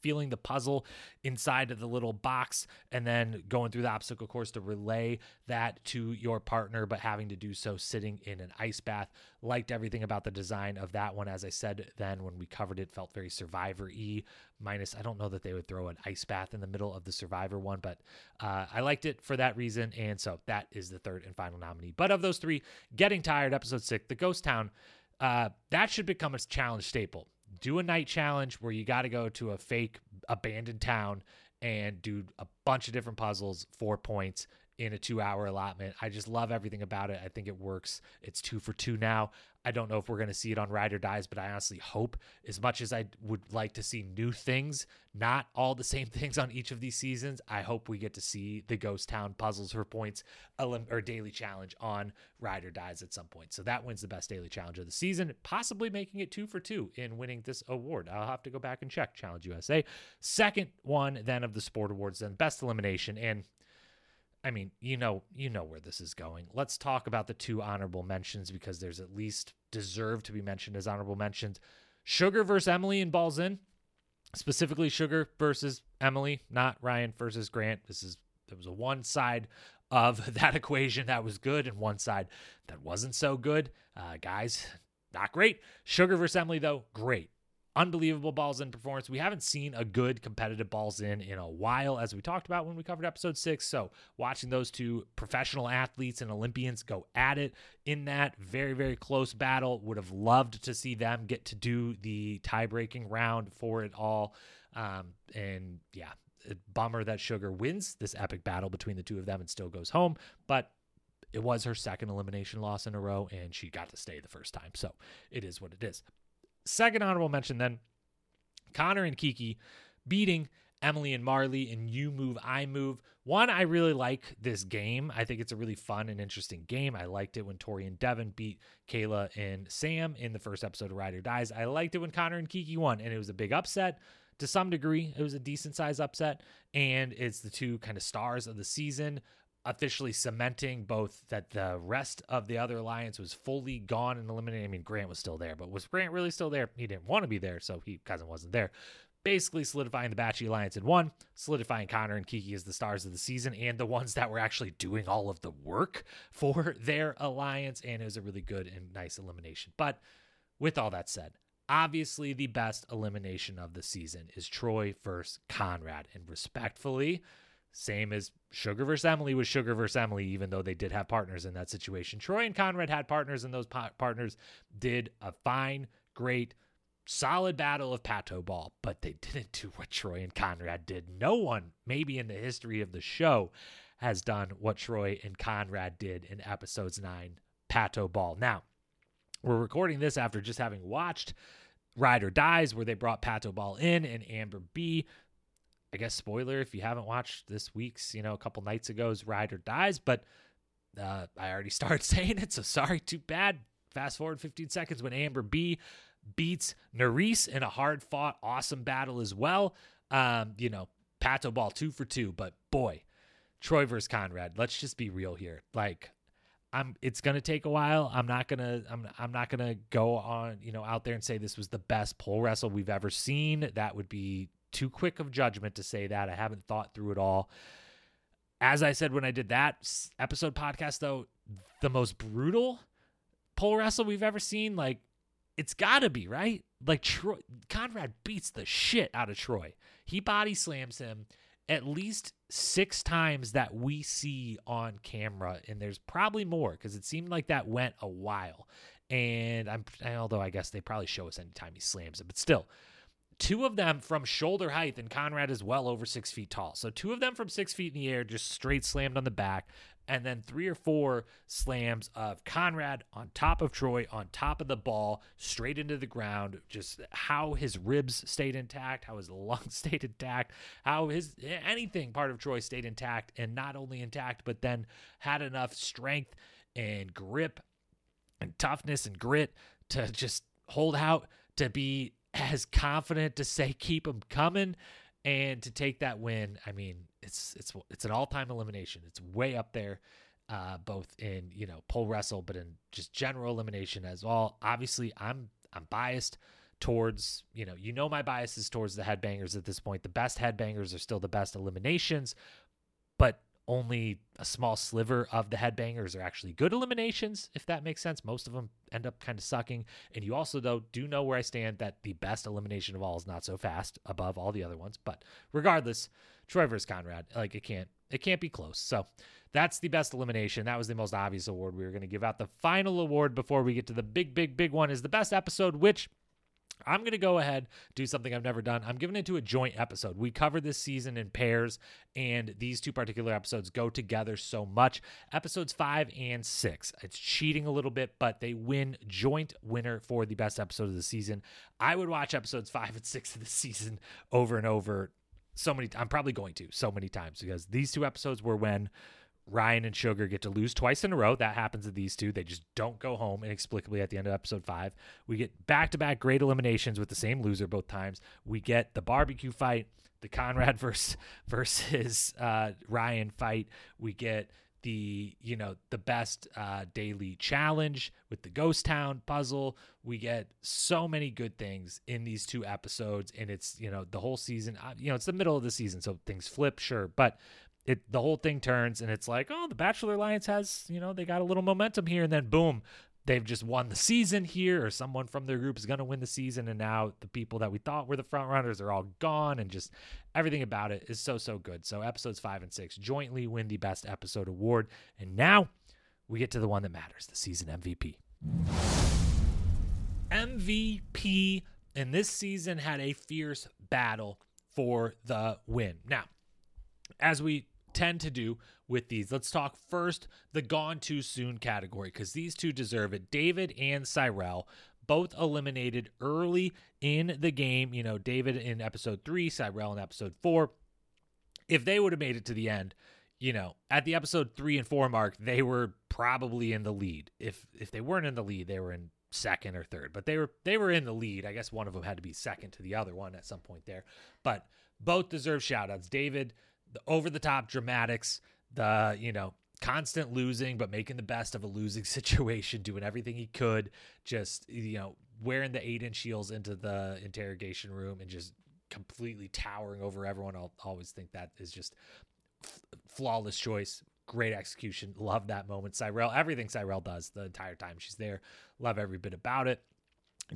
feeling the puzzle inside of the little box and then going through the obstacle course to relay that to your partner, but having to do so sitting in an ice bath. Liked everything about the design of that one. As I said then when we covered it, felt very Survivor-y, minus I don't know that they would throw an ice bath in the middle of the Survivor one, but uh, I liked it for that reason. And so that is the third and final nominee. But of those three, Getting Tired, episode six, the ghost town, uh, that should become a challenge staple. Do a night challenge where you got to go to a fake abandoned town and do a bunch of different puzzles, four points in a two hour allotment. I just love everything about it. I think it works. It's two for two now. I don't know if we're going to see it on Ride or Dies, but I honestly hope, as much as I would like to see new things, not all the same things on each of these seasons, I hope we get to see the ghost town puzzles for points or daily challenge on Ride or Dies at some point. So that wins the Best Daily Challenge of the season, possibly making it two for two in winning this award. I'll have to go back and check Challenge U S A. Second one then of the sport awards, then Best Elimination. And I mean, you know, you know where this is going. Let's talk about the two honorable mentions, because there's at least deserve to be mentioned as honorable mentions. Sugar versus Emily in Balls In, specifically Sugar versus Emily, not Ryan versus Grant. This is, there was a one side of that equation that was good and one side that wasn't so good. Uh, guys, not great. Sugar versus Emily though, great. Unbelievable Balls In performance. We haven't seen a good competitive Balls In in a while, as we talked about when we covered episode six. So watching those two professional athletes and Olympians go at it in that very, very close battle, would have loved to see them get to do the tie-breaking round for it all. Um, and yeah, bummer that Sugar wins this epic battle between the two of them and still goes home, but it was her second elimination loss in a row and she got to stay the first time. So it is what it is. Second honorable mention then, Connor and Kiki beating Emily and Marley in You Move, I Move. One, I really like this game. I think it's a really fun and interesting game. I liked it when Tori and Devin beat Kayla and Sam in the first episode of Ride or Dies. I liked it when Connor and Kiki won, and it was a big upset. to some degree. It was a decent size upset, and it's the two kind of stars of the season, officially cementing both that the rest of the other alliance was fully gone and eliminated. I mean, Grant was still there, but was Grant really still there? He didn't want to be there, so he Cousin wasn't there. Basically solidifying the Batchy alliance in one, solidifying Connor and Kiki as the stars of the season and the ones that were actually doing all of the work for their alliance, and it was a really good and nice elimination. But with all that said, obviously the best elimination of the season is Troy versus Conrad, and respectfully, same as Sugar versus Emily was Sugar versus Emily, even though they did have partners in that situation. Troy and Conrad had partners, and those po- partners did a fine, great, solid battle of Pato Ball, but they didn't do what Troy and Conrad did. No one, maybe in the history of the show, has done what Troy and Conrad did in episodes nine, Pato Ball. Now, we're recording this after just having watched Ride or Dies, where they brought Pato Ball in, and Amber B, I guess, spoiler, if you haven't watched this week's, you know, a couple nights ago's Ride or Dies, but uh, I already started saying it, so sorry, too bad. Fast forward fifteen seconds when Amber B beats Nerys in a hard-fought, awesome battle as well. Um, you know, Pato Ball two for two, but boy, Troy versus Conrad. Let's just be real here. Like, I'm, it's gonna take a while. I'm not gonna, I'm, I'm not gonna go on, you know, out there and say this was the best pole wrestle we've ever seen. That would be too quick of judgment to say that. I haven't thought through it all. As I said when I did that episode podcast, though, the most brutal pole wrestle we've ever seen, like, it's gotta be, right? Like, Troy, Conrad beats the shit out of Troy. He body slams him at least six times that we see on camera, and there's probably more, because it seemed like that went a while. And I'm, although I guess they probably show us anytime he slams it, but still. Two of them from shoulder height, and Conrad is well over six feet tall. So two of them from six feet in the air, just straight slammed on the back. And then three or four slams of Conrad on top of Troy, on top of the ball, straight into the ground. Just how his ribs stayed intact, how his lungs stayed intact, how his anything part of Troy stayed intact, and not only intact, but then had enough strength and grip and toughness and grit to just hold out, to be as confident to say, keep them coming, and to take that win. I mean, it's, it's, it's an all-time elimination. It's way up there, uh, both in, you know, pole wrestle, but in just general elimination as well. Obviously I'm, I'm biased towards, you know, you know, my bias is towards the headbangers at this point. The best headbangers are still the best eliminations, but only a small sliver of the headbangers are actually good eliminations, if that makes sense. Most of them end up kind of sucking. And you also, though, do know where I stand, that the best elimination of all is Not So Fast above all the other ones. But regardless, Troy versus Conrad, like, it can't, it can't be close. So that's the best elimination. That was the most obvious award we were going to give out. The final award before we get to the big, big, big one is the best episode, which I'm going to go ahead, do something I've never done. I'm giving it to a joint episode. We cover this season in pairs, and these two particular episodes go together so much. Episodes five and six. It's cheating a little bit, but they win joint winner for the best episode of the season. I would watch episodes five and six of the season over and over so many times. I'm probably going to so many times, because these two episodes were when Ryan and Sugar get to lose twice in a row. That happens to these two. They just don't go home inexplicably at the end of episode five. We get back-to-back great eliminations with the same loser both times. We get the barbecue fight, the Conrad versus, versus uh, Ryan fight. We get the, you know, the best uh, daily challenge with the ghost town puzzle. We get so many good things in these two episodes, and it's, you know, the whole season. You know, it's the middle of the season, so things flip, sure, but It the whole thing turns, and it's like, oh, the Bachelor Alliance has, you know, they got a little momentum here, and then boom, they've just won the season here, or someone from their group is going to win the season, and now the people that we thought were the front runners are all gone, and just everything about it is so, so good. So episodes five and six jointly win the best episode award, and now we get to the one that matters, the season M V P. M V P in this season had a fierce battle for the win. Now, as we tend to do with these, let's talk first the gone too soon category, because these two deserve it. David and Cyrell, both eliminated early in the game. You know, David in episode three, Cyrell in episode four. If they would have made it to the end, you know, at the episode three and four mark, they were probably in the lead. If if they weren't in the lead, they were in second or third, but they were they were in the lead. I guess one of them had to be second to the other one at some point there, but both deserve shout outs. David, the over the top dramatics, the, you know, constant losing, but making the best of a losing situation, doing everything he could, just, you know, wearing the eight inch heels into the interrogation room and just completely towering over everyone. I'll always think that is just flawless choice. Great execution. Love that moment. Cyrell, everything Cyrell does the entire time she's there. Love every bit about it.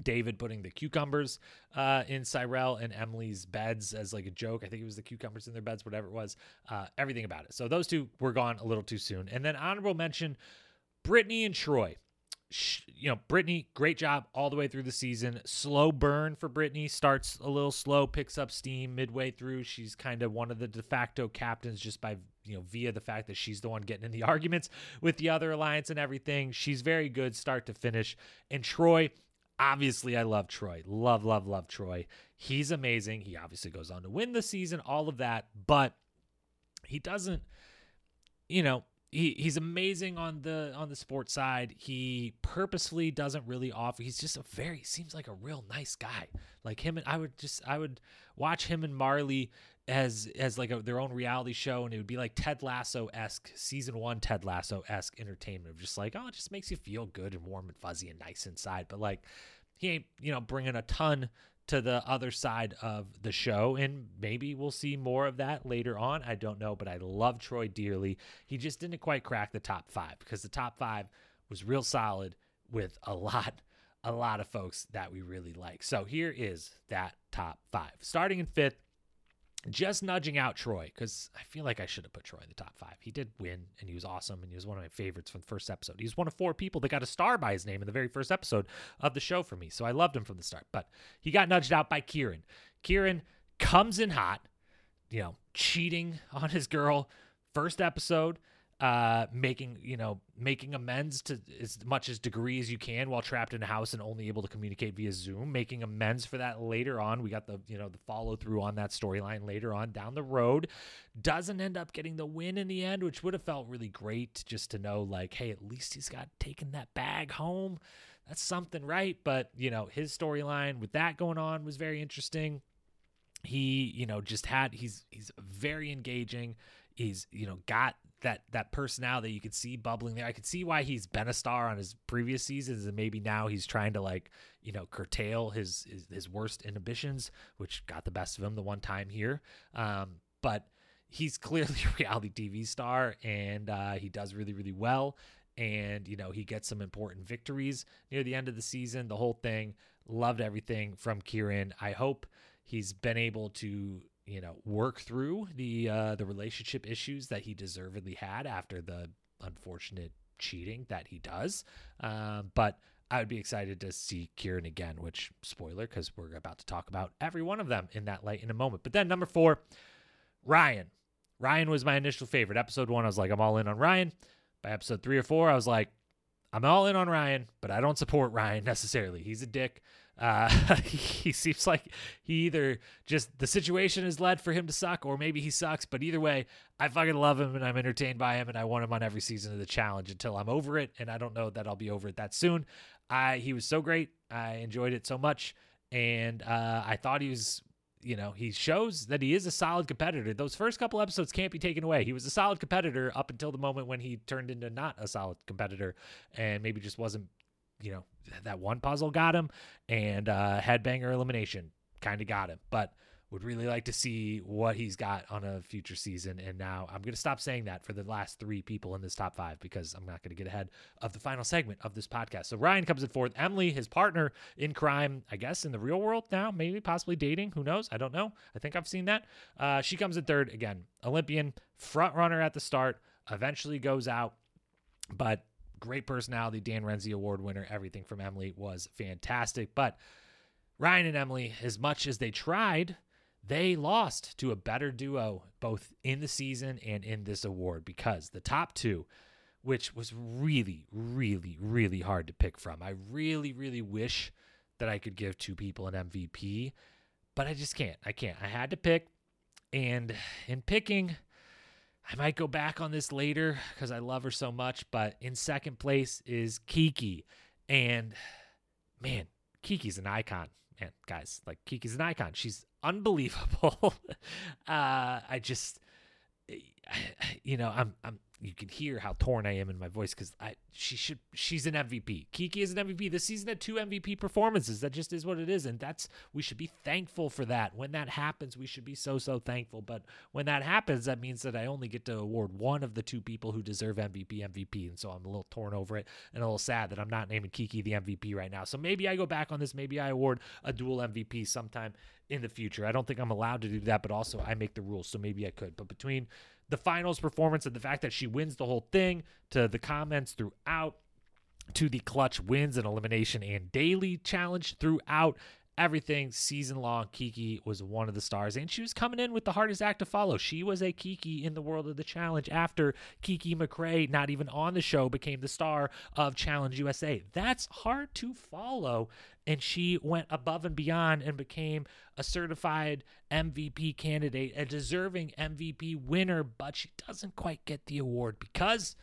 David putting the cucumbers uh, in Cyrell and Emily's beds as like a joke. I think it was the cucumbers in their beds, whatever it was. Uh, everything about it. So those two were gone a little too soon. And then honorable mention, Brittany and Troy. You know, Brittany, great job all the way through the season. Slow burn for Brittany. Starts a little slow, picks up steam midway through. She's kind of one of the de facto captains just by, you know, via the fact that she's the one getting in the arguments with the other alliance and everything. She's very good start to finish. And Troy, obviously I love Troy. Love, love, love Troy. He's amazing. He obviously goes on to win the season, all of that, but he doesn't, you know, He he's amazing on the on the sports side. He purposefully doesn't really offer. He's just a very seems like a real nice guy. Like him and I would just I would watch him and Marley as as like a, their own reality show, and it would be like Ted Lasso-esque, season one Ted Lasso-esque entertainment. Just like, oh, it just makes you feel good and warm and fuzzy and nice inside. But like he ain't, you know, bringing a ton to the other side of the show, and maybe we'll see more of that later on. I don't know, but I love Troy dearly. He just didn't quite crack the top five because the top five was real solid with a lot, a lot of folks that we really like. So here is that top five. Starting in fifth, just nudging out Troy because I feel like I should have put Troy in the top five. He did win, and he was awesome, and he was one of my favorites from the first episode. He was one of four people that got a star by his name in the very first episode of the show for me, so I loved him from the start. But he got nudged out by Kieran. Kieran comes in hot, you know, cheating on his girl first episode, uh, making, you know, making amends to as much as degree as you can while trapped in a house and only able to communicate via Zoom, making amends for that later on. We got the, you know, the follow through on that storyline later on down the road. Doesn't end up getting the win in the end, which would have felt really great just to know like, hey, at least he's got taken that bag home. That's something, right? But you know, his storyline with that going on was very interesting. He, you know, just had, he's, he's very engaging. He's, you know, got that that personality you could see bubbling there. I could see why he's been a star on his previous seasons, and maybe now he's trying to like, you know, curtail his his, his worst inhibitions, which got the best of him the one time here. Um, but he's clearly a reality T V star, and uh, he does really, really well. And, you know, he gets some important victories near the end of the season. The whole thing, loved everything from Kieran. I hope he's been able to, you know, work through the uh, the relationship issues that he deservedly had after the unfortunate cheating that he does. Uh, but I would be excited to see Kieran again, which, spoiler, because we're about to talk about every one of them in that light in a moment. But then number four, Ryan. Ryan was my initial favorite. Episode one, I was like, I'm all in on Ryan. By episode three or four, I was like, I'm all in on Ryan, but I don't support Ryan necessarily. He's a dick. Uh, he seems like he either just, the situation has led for him to suck, or maybe he sucks, but either way, I fucking love him and I'm entertained by him and I want him on every season of The Challenge until I'm over it. And I don't know that I'll be over it that soon. I, he was so great. I enjoyed it so much. And, uh, I thought he was, you know, he shows that he is a solid competitor. Those first couple episodes can't be taken away. He was a solid competitor up until the moment when he turned into not a solid competitor and maybe just wasn't, you know, that one puzzle got him, and uh, headbanger elimination kind of got him, but would really like to see what he's got on a future season. And now I'm going to stop saying that for the last three people in this top five, because I'm not going to get ahead of the final segment of this podcast. So Ryan comes in fourth, Emily, his partner in crime, I guess in the real world now, maybe possibly dating, who knows? I don't know. I think I've seen that. Uh, she comes in third again, Olympian front runner at the start, eventually goes out, but great personality, Dan Renzi award winner. Everything from Emily was fantastic, but Ryan and Emily, as much as they tried, they lost to a better duo, both in the season and in this award, because the top two, which was really, really, really hard to pick from. I really, really wish that I could give two people an M V P, but I just can't. I can't. I had to pick, and in picking, I might go back on this later because I love her so much, but in second place is Kiki, and man, Kiki's an icon. Man, guys, like Kiki's an icon. She's unbelievable. uh, I just, you know, I'm, I'm, you can hear how torn I am in my voice because I, she should, she's an M V P. Kiki is an M V P. This season had two M V P performances. That just is what it is. And that's, we should be thankful for that. When that happens, we should be so, so thankful. But when that happens, that means that I only get to award one of the two people who deserve M V P, M V P. And so I'm a little torn over it and a little sad that I'm not naming Kiki the M V P right now. So maybe I go back on this. Maybe I award a dual M V P sometime in the future. I don't think I'm allowed to do that, but also I make the rules. So maybe I could, but between the finals performance and the fact that she wins the whole thing, to the comments throughout, to the clutch wins and elimination and daily challenge throughout, everything season long, Kiki was one of the stars, and she was coming in with the hardest act to follow. She was a Kiki in the world of The Challenge after Kiki McRae, not even on the show, became the star of Challenge U S A. That's hard to follow, and she went above and beyond and became a certified M V P candidate, a deserving M V P winner, but she doesn't quite get the award because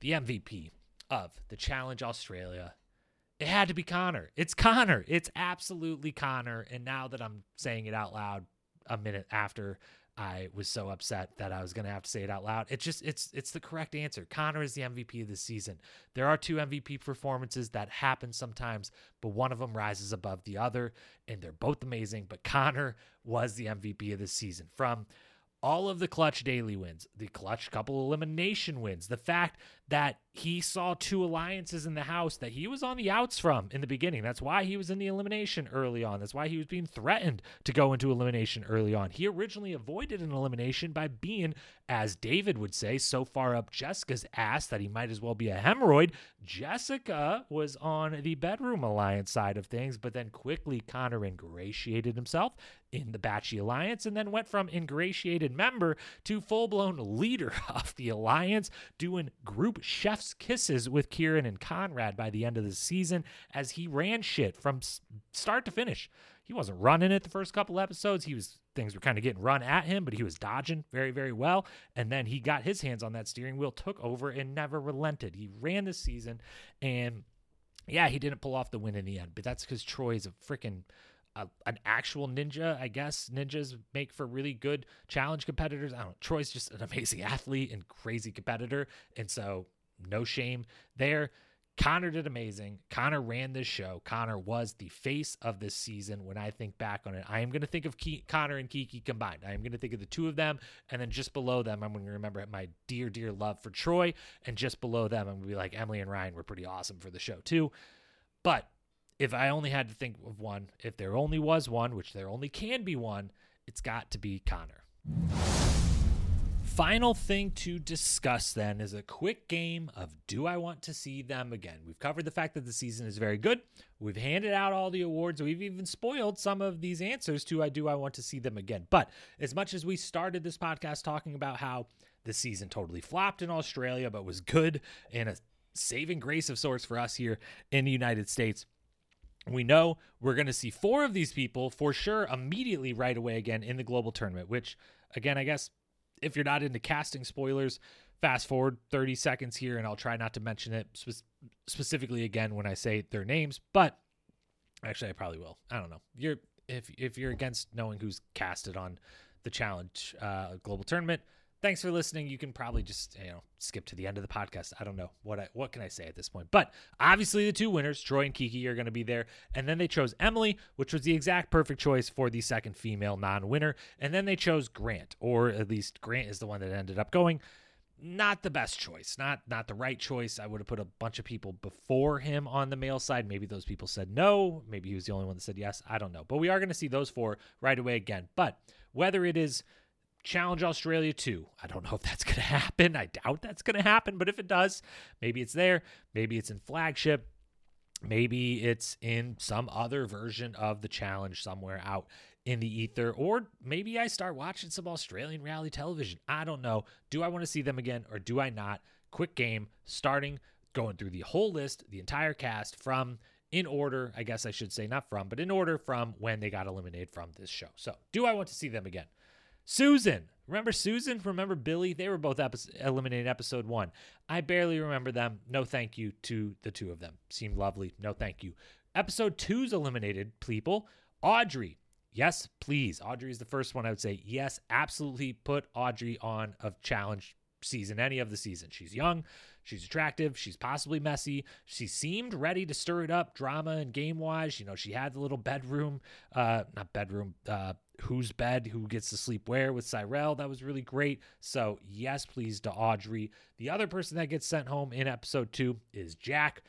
the M V P of The Challenge Australia, it had to be Connor. It's Connor. It's absolutely Connor. And now that I'm saying it out loud a minute after I was so upset that I was going to have to say it out loud, it just, it's, it's the correct answer. Connor is the M V P of the season. There are two M V P performances that happen sometimes, but one of them rises above the other and they're both amazing. But Connor was the M V P of the season, from all of the clutch daily wins, the clutch couple elimination wins, the fact that he saw two alliances in the house that he was on the outs from in the beginning. That's why he was in the elimination early on. That's why he was being threatened to go into elimination early on. He originally avoided an elimination by being, as David would say, so far up Jessica's ass that he might as well be a hemorrhoid. Jessica was on the bedroom alliance side of things, but then quickly Connor ingratiated himself in the Batchy alliance and then went from ingratiated member to full-blown leader of the alliance, doing group chef's kisses with Kieran and Conrad by the end of the season as he ran shit from start to finish. He wasn't running it the first couple episodes. He was, things were kind of getting run at him, but he was dodging very, very well. And then he got his hands on that steering wheel, took over, and never relented. He ran the season, and yeah, he didn't pull off the win in the end, but that's because Troy is a freaking Uh, an actual ninja, I guess. Ninjas make for really good challenge competitors. I don't know. Troy's just an amazing athlete and crazy competitor, and so no shame there. Connor did amazing. Connor ran this show. Connor was the face of this season. When I think back on it, I am going to think of Ke- Connor and Kiki combined. I am going to think of the two of them, and then just below them, I'm going to remember my dear, dear love for Troy, and just below them, I'm going to be like, Emily and Ryan were pretty awesome for the show too. But if I only had to think of one, if there only was one, which there only can be one, it's got to be Connor. Final thing to discuss then is a quick game of do I want to see them again? We've covered the fact that the season is very good. We've handed out all the awards. We've even spoiled some of these answers to I do I want to see them again. But as much as we started this podcast talking about how the season totally flopped in Australia, but was good and a saving grace of sorts for us here in the United States, we know we're going to see four of these people for sure immediately right away again in the global tournament, which, again, I guess if you're not into casting spoilers, fast forward thirty seconds here, and I'll try not to mention it spe- specifically again when I say their names, but actually I probably will. I don't know. You're if if you're against knowing who's casted on the Challenge uh, global tournament, thanks for listening. You can probably just, you know, skip to the end of the podcast. I don't know what I, what can I say at this point, but obviously the two winners, Troy and Kiki, are going to be there. And then they chose Emily, which was the exact perfect choice for the second female non-winner. And then they chose Grant, or at least Grant is the one that ended up going. Not the best choice, not, not the right choice. I would have put a bunch of people before him on the male side. Maybe those people said no, maybe he was the only one that said yes. I don't know, but we are going to see those four right away again. But whether it is Challenge Australia two, I don't know if that's going to happen. I doubt that's going to happen, but if it does, maybe it's there. Maybe it's in flagship. Maybe it's in some other version of the challenge somewhere out in the ether, or maybe I start watching some Australian reality television. I don't know. Do I want to see them again or do I not? Quick game, starting, going through the whole list, the entire cast from in order, I guess I should say not from, but in order from when they got eliminated from this show. So do I want to see them again? Susan, remember Susan? Remember Billy? They were both episode, eliminated episode one. I barely remember them. No thank you to the two of them. Seemed lovely. No thank you. Episode two's eliminated people. Audrey. Yes, please. Audrey is the first one I would say. Yes, absolutely put Audrey on of Challenge season, any of the season. She's young. She's attractive. She's possibly messy. She seemed ready to stir it up, drama and game-wise. You know, she had the little bedroom, uh, not bedroom, uh, whose bed, who gets to sleep where with Cyrell. That was really great. So yes, please to Audrey. The other person that gets sent home in episode two is Jack.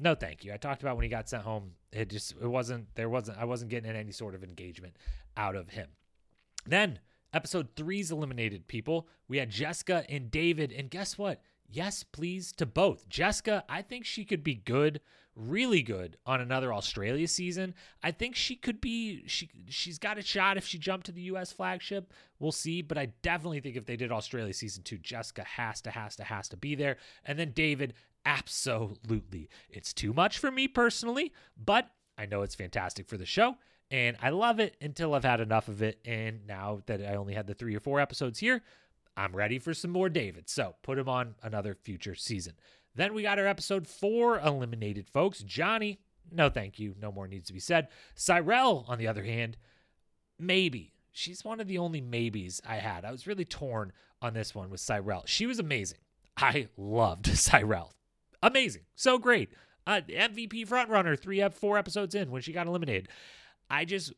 No, thank you. I talked about when he got sent home. It just, it wasn't, there wasn't, I wasn't getting any sort of engagement out of him. Then episode three's eliminated people. We had Jessica and David, and guess what? Yes, please to both. Jessica, I think she could be good, really good on another Australia season. I think she could be, she, she's got a shot if she jumped to the U S flagship. We'll see, but I definitely think if they did Australia season two, Jessica has to, has to, has to be there. And then David, absolutely. It's too much for me personally, but I know it's fantastic for the show. And I love it until I've had enough of it. And now that I only had the three or four episodes here, I'm ready for some more David. So put him on another future season. Then we got our episode four eliminated, folks. Johnny, no thank you. No more needs to be said. Cyrell, on the other hand, maybe. She's one of the only maybes I had. I was really torn on this one with Cyrell. She was amazing. I loved Cyrell. Amazing. So great. Uh, M V P frontrunner, three up, four episodes in when she got eliminated. I just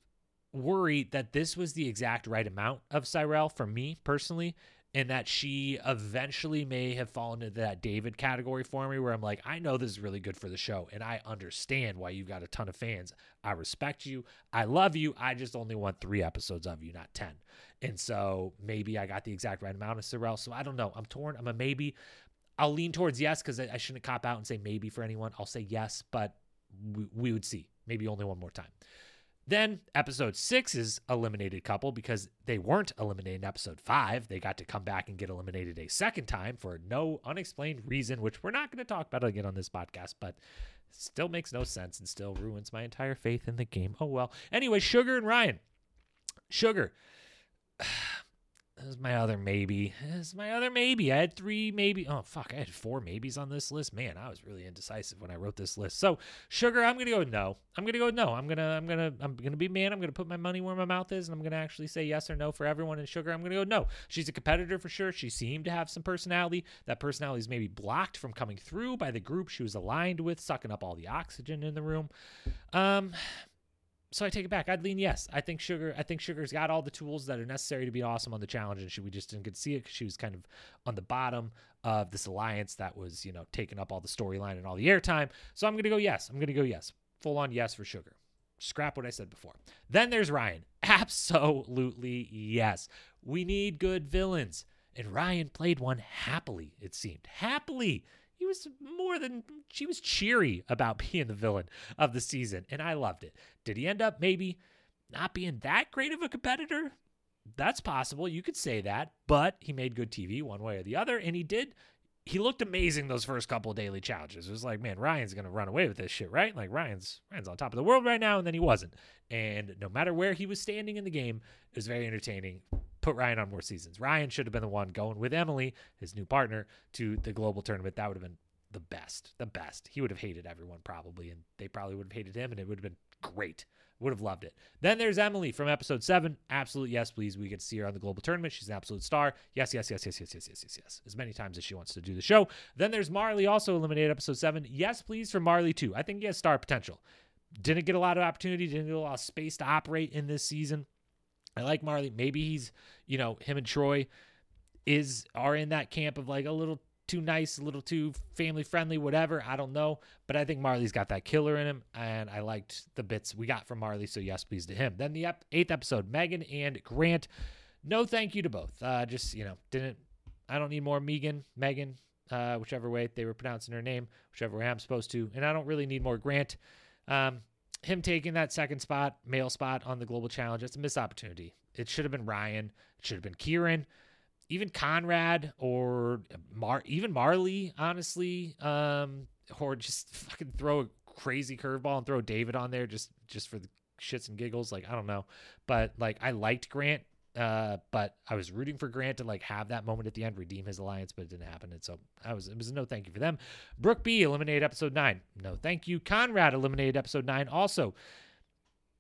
worry that this was the exact right amount of Cyrell for me personally, and that she eventually may have fallen into that David category for me where I'm like, I know this is really good for the show, and I understand why you've got a ton of fans. I respect you. I love you. I just only want three episodes of you, not ten. And so maybe I got the exact right amount of Cyrell. So I don't know. I'm torn. I'm a maybe. I'll lean towards yes because I shouldn't cop out and say maybe for anyone. I'll say yes, but we, we would see. Maybe only one more time. Then episode six is eliminated couple because they weren't eliminated in episode five. They got to come back and get eliminated a second time for no unexplained reason, which we're not going to talk about again on this podcast, but still makes no sense and still ruins my entire faith in the game. Oh, well. Anyway, Sugar and Ryan. Sugar. This is my other maybe. This is my other maybe. I had three maybe. Oh, fuck. I had four maybes on this list. Man, I was really indecisive when I wrote this list. So, Sugar, I'm going to go with no. I'm going to go with no. I'm going to I'm going to I'm going to be man. I'm going to put my money where my mouth is, and I'm going to actually say yes or no for everyone. And Sugar, I'm going to go with no. She's a competitor for sure. She seemed to have some personality. That personality is maybe blocked from coming through by the group she was aligned with, sucking up all the oxygen in the room. Um So I take it back. I'd lean yes. I think Sugar, I think Sugar's got all the tools that are necessary to be awesome on the challenge, and she, we just didn't get to see it because she was kind of on the bottom of this alliance that was, you know, taking up all the storyline and all the airtime. So I'm going to go yes. I'm going to go yes. Full on yes for Sugar. Scrap what I said before. Then there's Ryan. Absolutely yes. We need good villains. And Ryan played one happily, it seemed. Happily. He was more than, she was cheery about being the villain of the season, and I loved it. Did he end up maybe not being that great of a competitor? That's possible. You could say that, but he made good T V one way or the other, and he did. He looked amazing those first couple of daily challenges. It was like, man, Ryan's going to run away with this shit, right? Like, Ryan's Ryan's on top of the world right now, and then he wasn't. And no matter where he was standing in the game, it was very entertaining. Put Ryan on more seasons. Ryan should have been the one going with Emily, his new partner, to the global tournament. That would have been the best, the best. He would have hated everyone probably, and they probably would have hated him, and it would have been great. Would have loved it. Then there's Emily from episode seven. Absolute yes, please. We get to see her on the global tournament. She's an absolute star. Yes, yes, yes, yes, yes, yes, yes, yes, yes. As many times as she wants to do the show. Then there's Marley, also eliminated episode seven. Yes, please for Marley too. I think he has star potential. Didn't get a lot of opportunity. Didn't get a lot of space to operate in this season. I like Marley. Maybe he's, you know, him and Troy is are in that camp of like a little too nice, a little too family friendly, whatever. I don't know. But I think Marley's got that killer in him. And I liked the bits we got from Marley. So yes, please to him. Then the ep- eighth episode, Megan and Grant. No, thank you to both. Uh, just, you know, didn't, I don't need more Megan, Megan, uh, whichever way they were pronouncing her name, whichever way I'm supposed to. And I don't really need more Grant. Um, Him taking that second spot, male spot on the global challenge, it's a missed opportunity. It should have been Ryan. It should have been Kieran, even Conrad or Mar, even Marley, honestly, um, or just fucking throw a crazy curveball and throw David on there just, just for the shits and giggles. Like, I don't know. But like, I liked Grant. Uh, but I was rooting for Grant to like have that moment at the end, redeem his alliance, but it didn't happen. And so I was, it was a no thank you for them. Brooke B eliminated episode nine. No thank you. Conrad eliminated episode nine. Also,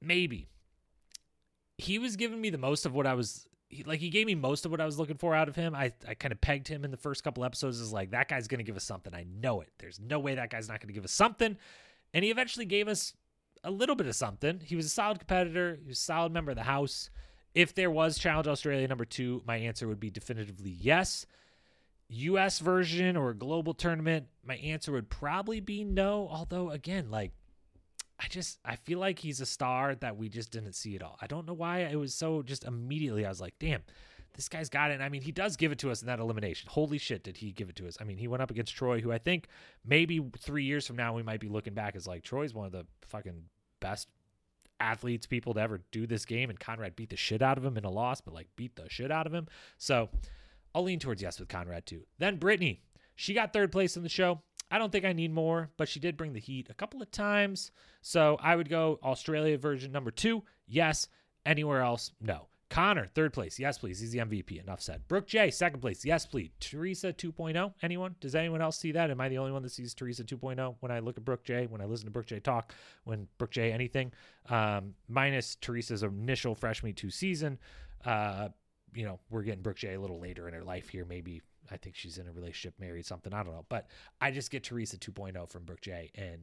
maybe he was giving me the most of what I was he, like, he gave me most of what I was looking for out of him. I, I kind of pegged him in the first couple episodes as like, that guy's going to give us something. I know it. There's no way that guy's not going to give us something. And he eventually gave us a little bit of something. He was a solid competitor. He was a solid member of the house. If there was Challenge Australia number two, my answer would be definitively yes. U S version or a global tournament, my answer would probably be no. Although, again, like, I just, I feel like he's a star that we just didn't see at all. I don't know why it was so just immediately. I was like, damn, this guy's got it. And I mean, he does give it to us in that elimination. Holy shit, did he give it to us? I mean, he went up against Troy, who I think maybe three years from now we might be looking back as like, Troy's one of the fucking best athletes, people to ever do this game, and Conrad beat the shit out of him in a loss, but like beat the shit out of him. So I'll lean towards yes with Conrad too. Then Brittany, she got third place in the show. I don't think I need more, but she did bring the heat a couple of times. So I would go Australia version number two, yes. Anywhere else, no. Connor, third place, yes please. He's the M V P, enough said. Brooke J, second place, yes please. Teresa two point oh, anyone? Does anyone else see that? Am I the only one that sees Teresa two point oh when I look at Brooke J, when I listen to Brooke J talk, when Brooke J anything? Um, minus Teresa's initial freshman two season. Uh, you know, we're getting Brooke J a little later in her life here, maybe. I think she's in a relationship, married, something. I don't know. But I just get Teresa two point oh from Brooke J, and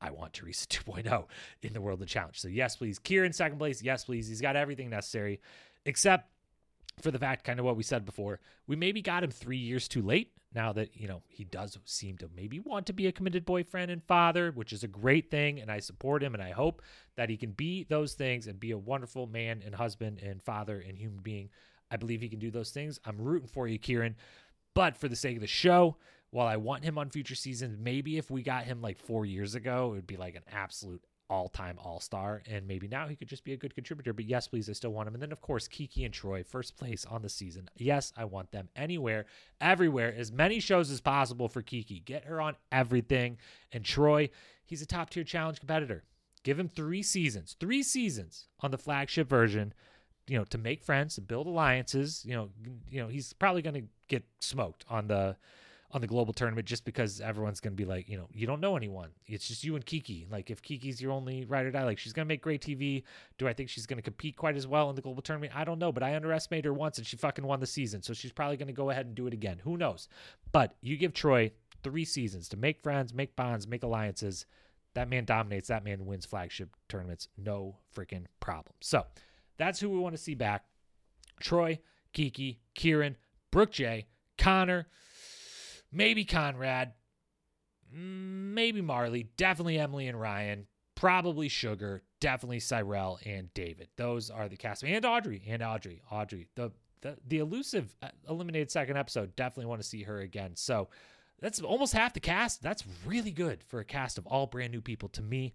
I want Teresa two point oh in the World of Challenge. So yes, please. Kieran, second place. Yes, please. He's got everything necessary, except for the fact, kind of what we said before, we maybe got him three years too late. Now that, you know, he does seem to maybe want to be a committed boyfriend and father, which is a great thing. And I support him, and I hope that he can be those things and be a wonderful man and husband and father and human being. I believe he can do those things. I'm rooting for you, Kieran. But for the sake of the show, while I want him on future seasons, maybe if we got him like four years ago, it would be like an absolute all-time all-star. And maybe now he could just be a good contributor. But yes, please, I still want him. And then, of course, Kiki and Troy, first place on the season. Yes, I want them anywhere, everywhere, as many shows as possible for Kiki. Get her on everything. And Troy, he's a top-tier challenge competitor. Give him three seasons, three seasons on the flagship version, you know, to make friends, to build alliances. You know, you know, he's probably going to get smoked on the on the global tournament just because everyone's going to be like, you know, you don't know anyone. It's just you and Kiki. Like, if Kiki's your only ride or die, like, she's going to make great T V. Do I think she's going to compete quite as well in the global tournament? I don't know, but I underestimated her once, and she fucking won the season. So she's probably going to go ahead and do it again. Who knows? But you give Troy three seasons to make friends, make bonds, make alliances. That man dominates. That man wins flagship tournaments. No freaking problem. So that's who we want to see back. Troy, Kiki, Kieran, Brooke J, Connor, maybe Conrad, maybe Marley, definitely Emily and Ryan, probably Sugar, definitely Cyrell and David. Those are the cast. And Audrey, and Audrey, Audrey. The, the, the elusive eliminated second episode, definitely want to see her again. So that's almost half the cast. That's really good for a cast of all brand new people to me,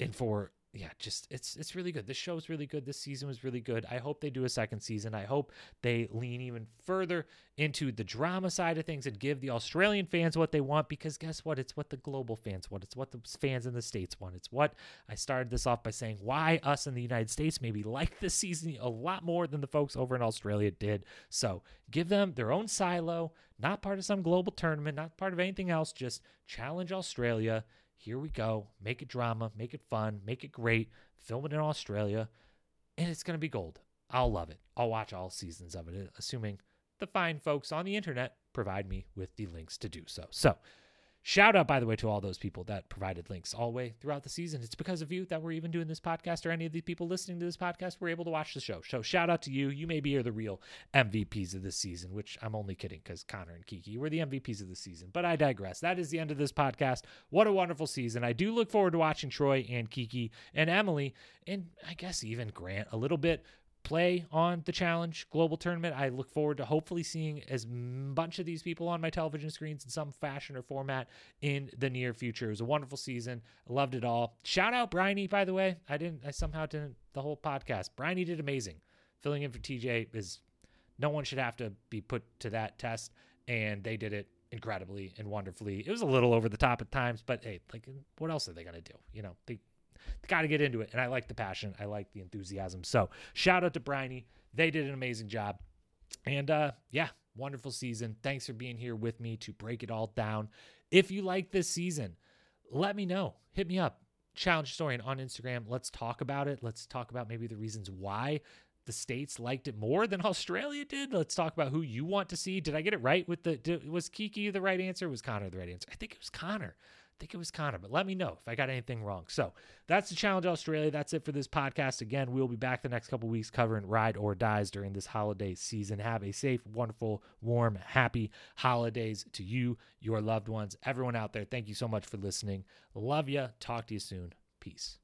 and for yeah, just it's it's really good. This show is really good. This season was really good. I hope they do a second season. I hope they lean even further into the drama side of things and give the Australian fans what they want, because guess what? It's what the global fans want. It's what the fans in the States want. It's what I started this off by saying, why us in the United States maybe like this season a lot more than the folks over in Australia did. So give them their own silo, not part of some global tournament, not part of anything else, just Challenge Australia. Here we go. Make it drama. Make it fun. Make it great. Film it in Australia. And it's going to be gold. I'll love it. I'll watch all seasons of it, assuming the fine folks on the internet provide me with the links to do so. So shout out, by the way, to all those people that provided links all the way throughout the season. It's because of you that we're even doing this podcast, or any of the people listening to this podcast were able to watch the show. So shout out to you. You maybe are the real M V Ps of this season, which I'm only kidding, because Connor and Kiki were the M V Ps of the season. But I digress. That is the end of this podcast. What a wonderful season. I do look forward to watching Troy and Kiki and Emily, and I guess even Grant a little bit, play on the Challenge global tournament. I look forward to hopefully seeing as bunch of these people on my television screens in some fashion or format in the near future. It was a wonderful season. I loved it all. Shout out Bryony, by the way. I didn't, I somehow didn't the whole podcast. Bryony did amazing. Filling in for T J is, no one should have to be put to that test. And they did it incredibly and wonderfully. It was a little over the top at times, but hey, like, what else are they going to do? You know, they, Got to get into it. And I like the passion. I like the enthusiasm. So shout out to Bryony. They did an amazing job. And uh, yeah, wonderful season. Thanks for being here with me to break it all down. If you like this season, let me know. Hit me up. Challenge Historian on Instagram. Let's talk about it. Let's talk about maybe the reasons why the States liked it more than Australia did. Let's talk about who you want to see. Did I get it right with the, did, was Kiki the right answer? Was Connor the right answer? I think it was Connor. I think it was Connor, but let me know if I got anything wrong. So that's the Challenge Australia. That's it for this podcast. Again, we'll be back the next couple weeks covering Ride or Dies during this holiday season. Have a safe, wonderful, warm, happy holidays to you, your loved ones, everyone out there. Thank you so much for listening. Love you. Talk to you soon. Peace.